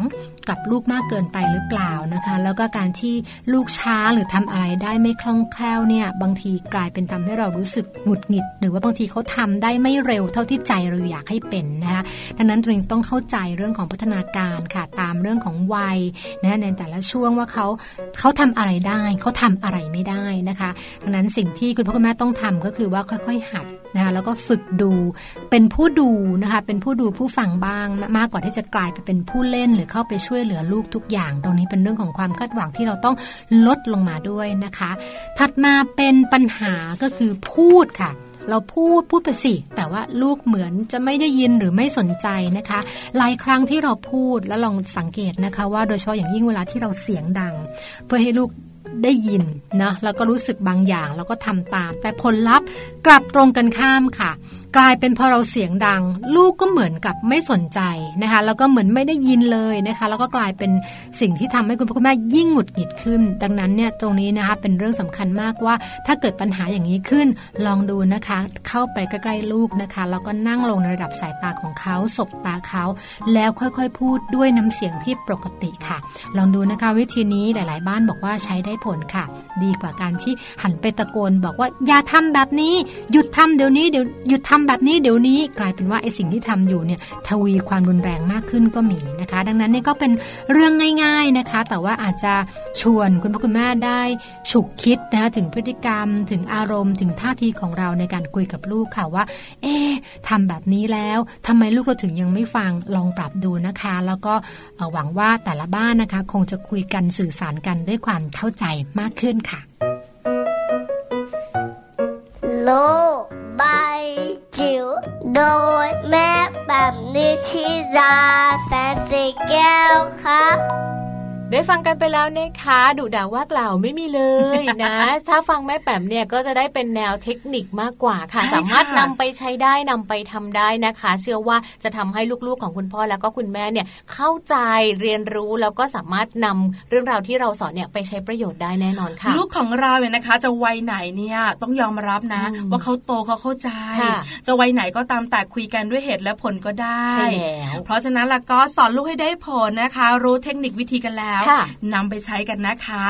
กับลูกมากเกินไปหรือเปล่านะคะแล้วก็การที่ลูกช้าหรือทำอะไรได้ไม่คล่องแคล่วเนี่ยบางทีกลายเป็นทำให้เรารู้สึกหงุดหงิดหรือว่าบางทีเขาทำได้ไม่เร็วเท่าที่ใจเราอยากให้เป็นนะคะดังนั้นเราต้องเข้าใจเรื่องของพัฒนาการค่ะตามเรื่องของวัยนะในแต่ละช่วงว่าเขาทำอะไรได้เขาทำอะไรไม่ได้นะคะดังนั้นสิ่งที่คุณพ่อคุณแม่ต้องทำก็คือว่าค่อยๆหัดนะคะแล้วก็ฝึกดูเป็นผู้ดูนะคะเป็นผู้ดูผู้ฟังบ้างมากกว่าที่จะกลายไปเป็นผู้เล่นหรือเข้าไปช่วยเหลือลูกทุกอย่างตรงนี้เป็นเรื่องของความคาดหวังที่เราต้องลดลงมาด้วยนะคะถัดมาเป็นปัญหาก็คือพูดค่ะเราพูดไปสิแต่ว่าลูกเหมือนจะไม่ได้ยินหรือไม่สนใจนะคะหลายครั้งที่เราพูดแล้วลองสังเกตนะคะว่าโดยเฉพาะอย่างยิ่งเวลาที่เราเสียงดังเพื่อให้ลูกได้ยินนะแล้วก็รู้สึกบางอย่างแล้วก็ทำตามแต่ผลลัพธ์กลับตรงกันข้ามค่ะกลายเป็นพอเราเสียงดังลูกก็เหมือนกับไม่สนใจนะคะแล้วก็เหมือนไม่ได้ยินเลยนะคะแล้วก็กลายเป็นสิ่งที่ทำให้คุณพ่อคุณแม่ยิ่งหงุดหงิดขึ้นดังนั้นเนี่ยตรงนี้นะคะเป็นเรื่องสำคัญมากว่าถ้าเกิดปัญหาอย่างนี้ขึ้นลองดูนะคะเข้าไปใกล้ๆลูกนะคะแล้วก็นั่งลงในระดับสายตาของเขาสบตาเขาแล้วค่อยๆพูดด้วยน้ำเสียงที่ปกติค่ะลองดูนะคะวิธีนี้หลายๆบ้านบอกว่าใช้ได้ผลค่ะดีกว่าการที่หันไปตะโกนบอกว่าอย่าทำแบบนี้หยุดทำเดี๋ยวนี้เดี๋ยวหยุดทำแบบนี้เดี๋ยวนี้กลายเป็นว่าไอ้สิ่งที่ทำอยู่เนี่ยทวีความรุนแรงมากขึ้นก็มีนะคะดังนั้นนี่ก็เป็นเรื่องง่ายๆนะคะแต่ว่าอาจจะชวนคุณพ่อคุณแม่ได้ฉุกคิดนะคะถึงพฤติกรรมถึงอารมณ์ถึงท่าทีของเราในการคุยกับลูกค่ะว่าทำแบบนี้แล้วทำไมลูกเราถึงยังไม่ฟังลองปรับดูนะคะแล้วก็หวังว่าแต่ละบ้านนะคะคงจะคุยกันสื่อสารกันด้วยความเข้าใจมากขึ้นค่ะโลกใบจิ๋วโดยแม่แป แบบนิชิราแสนสีแก้วครับได้ฟังกันไปแล้วนะคะดุด่าว่ากล่าวไม่มีเลยนะ ถ้าฟังแม่แป๋มเนี่ยก็จะได้เป็นแนวเทคนิคมากกว่าค่ะสามารถนำไปใช้ได้นำไปทำได้นะคะเชื่อว่าจะทำให้ลูกๆของคุณพ่อแล้วก็คุณแม่เนี่ยเข้าใจเรียนรู้แล้วก็สามารถนำเรื่องราวที่เราสอนเนี่ยไปใช้ประโยชน์ได้แน่นอนค่ะลูกของเราเนี่ยนะคะจะวัยไหนเนี่ยต้องยอมรับนะว่าเขาโตเขาเข้าใจจะวัยไหนก็ตามแต่คุยกันด้วยเหตุและผลก็ได้ใช่แล้วเพราะฉะนั้นล่ะก็สอนลูกให้ได้ผลนะคะรู้เทคนิควิธีกันแล้วนำไปใช้กันนะคะ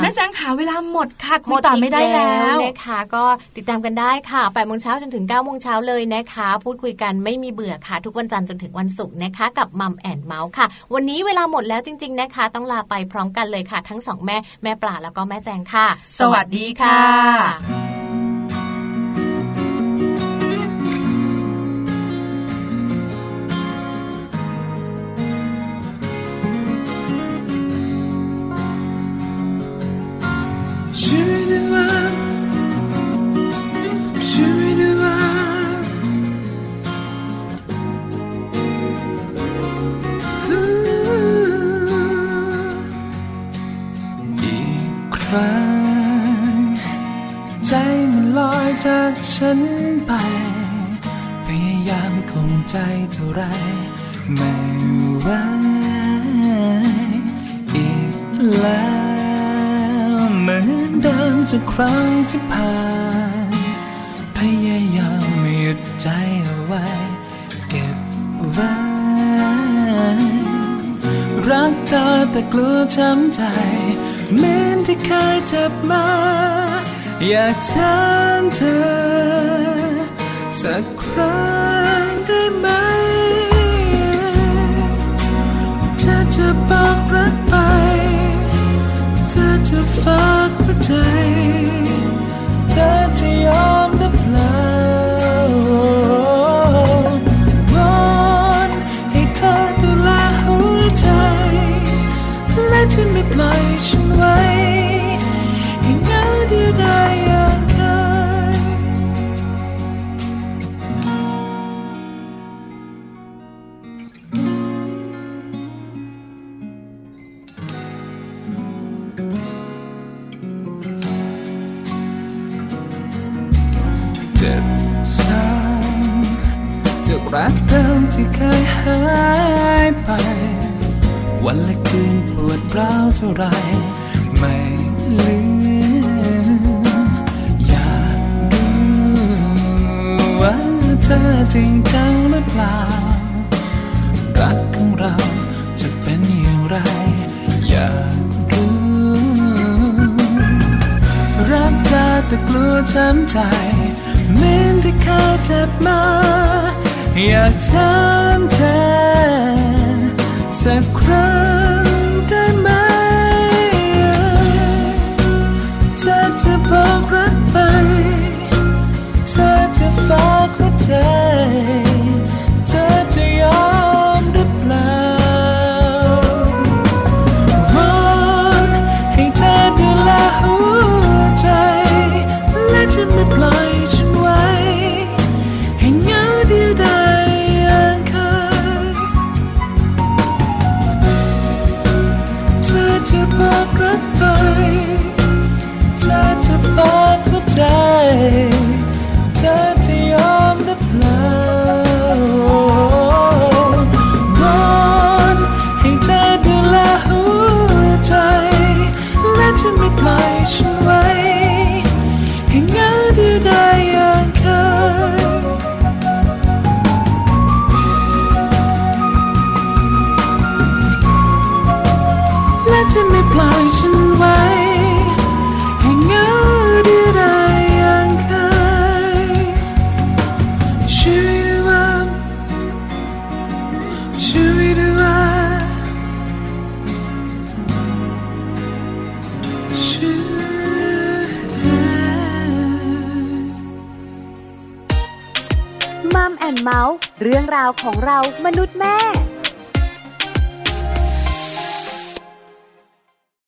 แม่แจงขาเวลาหมดค่ะคุยต่อไม่ได้แล้วนะคะก็ติดตามกันได้ค่ะ 8:00 น.จนถึง 9:00 น.เลยนะคะพูดคุยกันไม่มีเบื่อค่ะทุกวันจันทร์จนถึงวันศุกร์นะคะกับ Mom and Mouth ค่ะวันนี้เวลาหมดแล้วจริงๆนะคะต้องลาไปพร้อมกันเลยค่ะทั้ง2แม่ปลาแล้วก็แม่แจงค่ะสวัสดีค่ะใจมันลอยจากฉันไปพยายามคงใจเท่าไรไม่ไหวอีกแล้วเหมือนเดิมจากครั้งที่ผ่านพยายามไม่หยุดใจเอาไว้เก็บไว้รักเธอแต่กลัวช้ำใจเหมือนที่เคยเจ็บมาอยากถามเธอสักครั้งได้ไหมเธอจะบอกรักไปเธอจะฝากหัวใจเธอจะยอมหรือเปล่าวอนให้เธอดูแลหัวใจและฉันไม่ปล่อยฉันไว้ให้เหงาเดียวดายอย่างเคยเจ็บซ้ำจากรักเดิมที่เคยหายไปวันและคืนปวดร้าวเท่าไรไม่ลืมอยากรู้ว่าเธอจริงจังหรือเปล่ารักของเราจะเป็นอย่างไรอยากรู้รักเธอแต่กลัวช้ำใจเหมือนที่เคยเจ็บมาอยากถามเธอสักครั้งได้ไหมเธอจะบอกรักไปเธอจะฝากหัวใจเธอจะยอมหรือเปล่าวอนให้เธอดูแลหัวใจและฉันไม่ปล่อยฉันไว้ให้เหงาเดียวดายเธอจะบอกรักไปเธอจะฝากหัวใจเธอจะยอมหรือเปล่าวอนให้เธอดูแลหัวใจและจะไม่ปล่อยฉันไว้ให้เหงาเดียวดายอย่างเคยจะไม่ปล่อยฉันไว้ให้เหงาเดียวดายอย่างเคยช่วยดูว่าช่วยดูว่าช่วยMom and Mouth เรื่องราวของเรามนุษย์แม่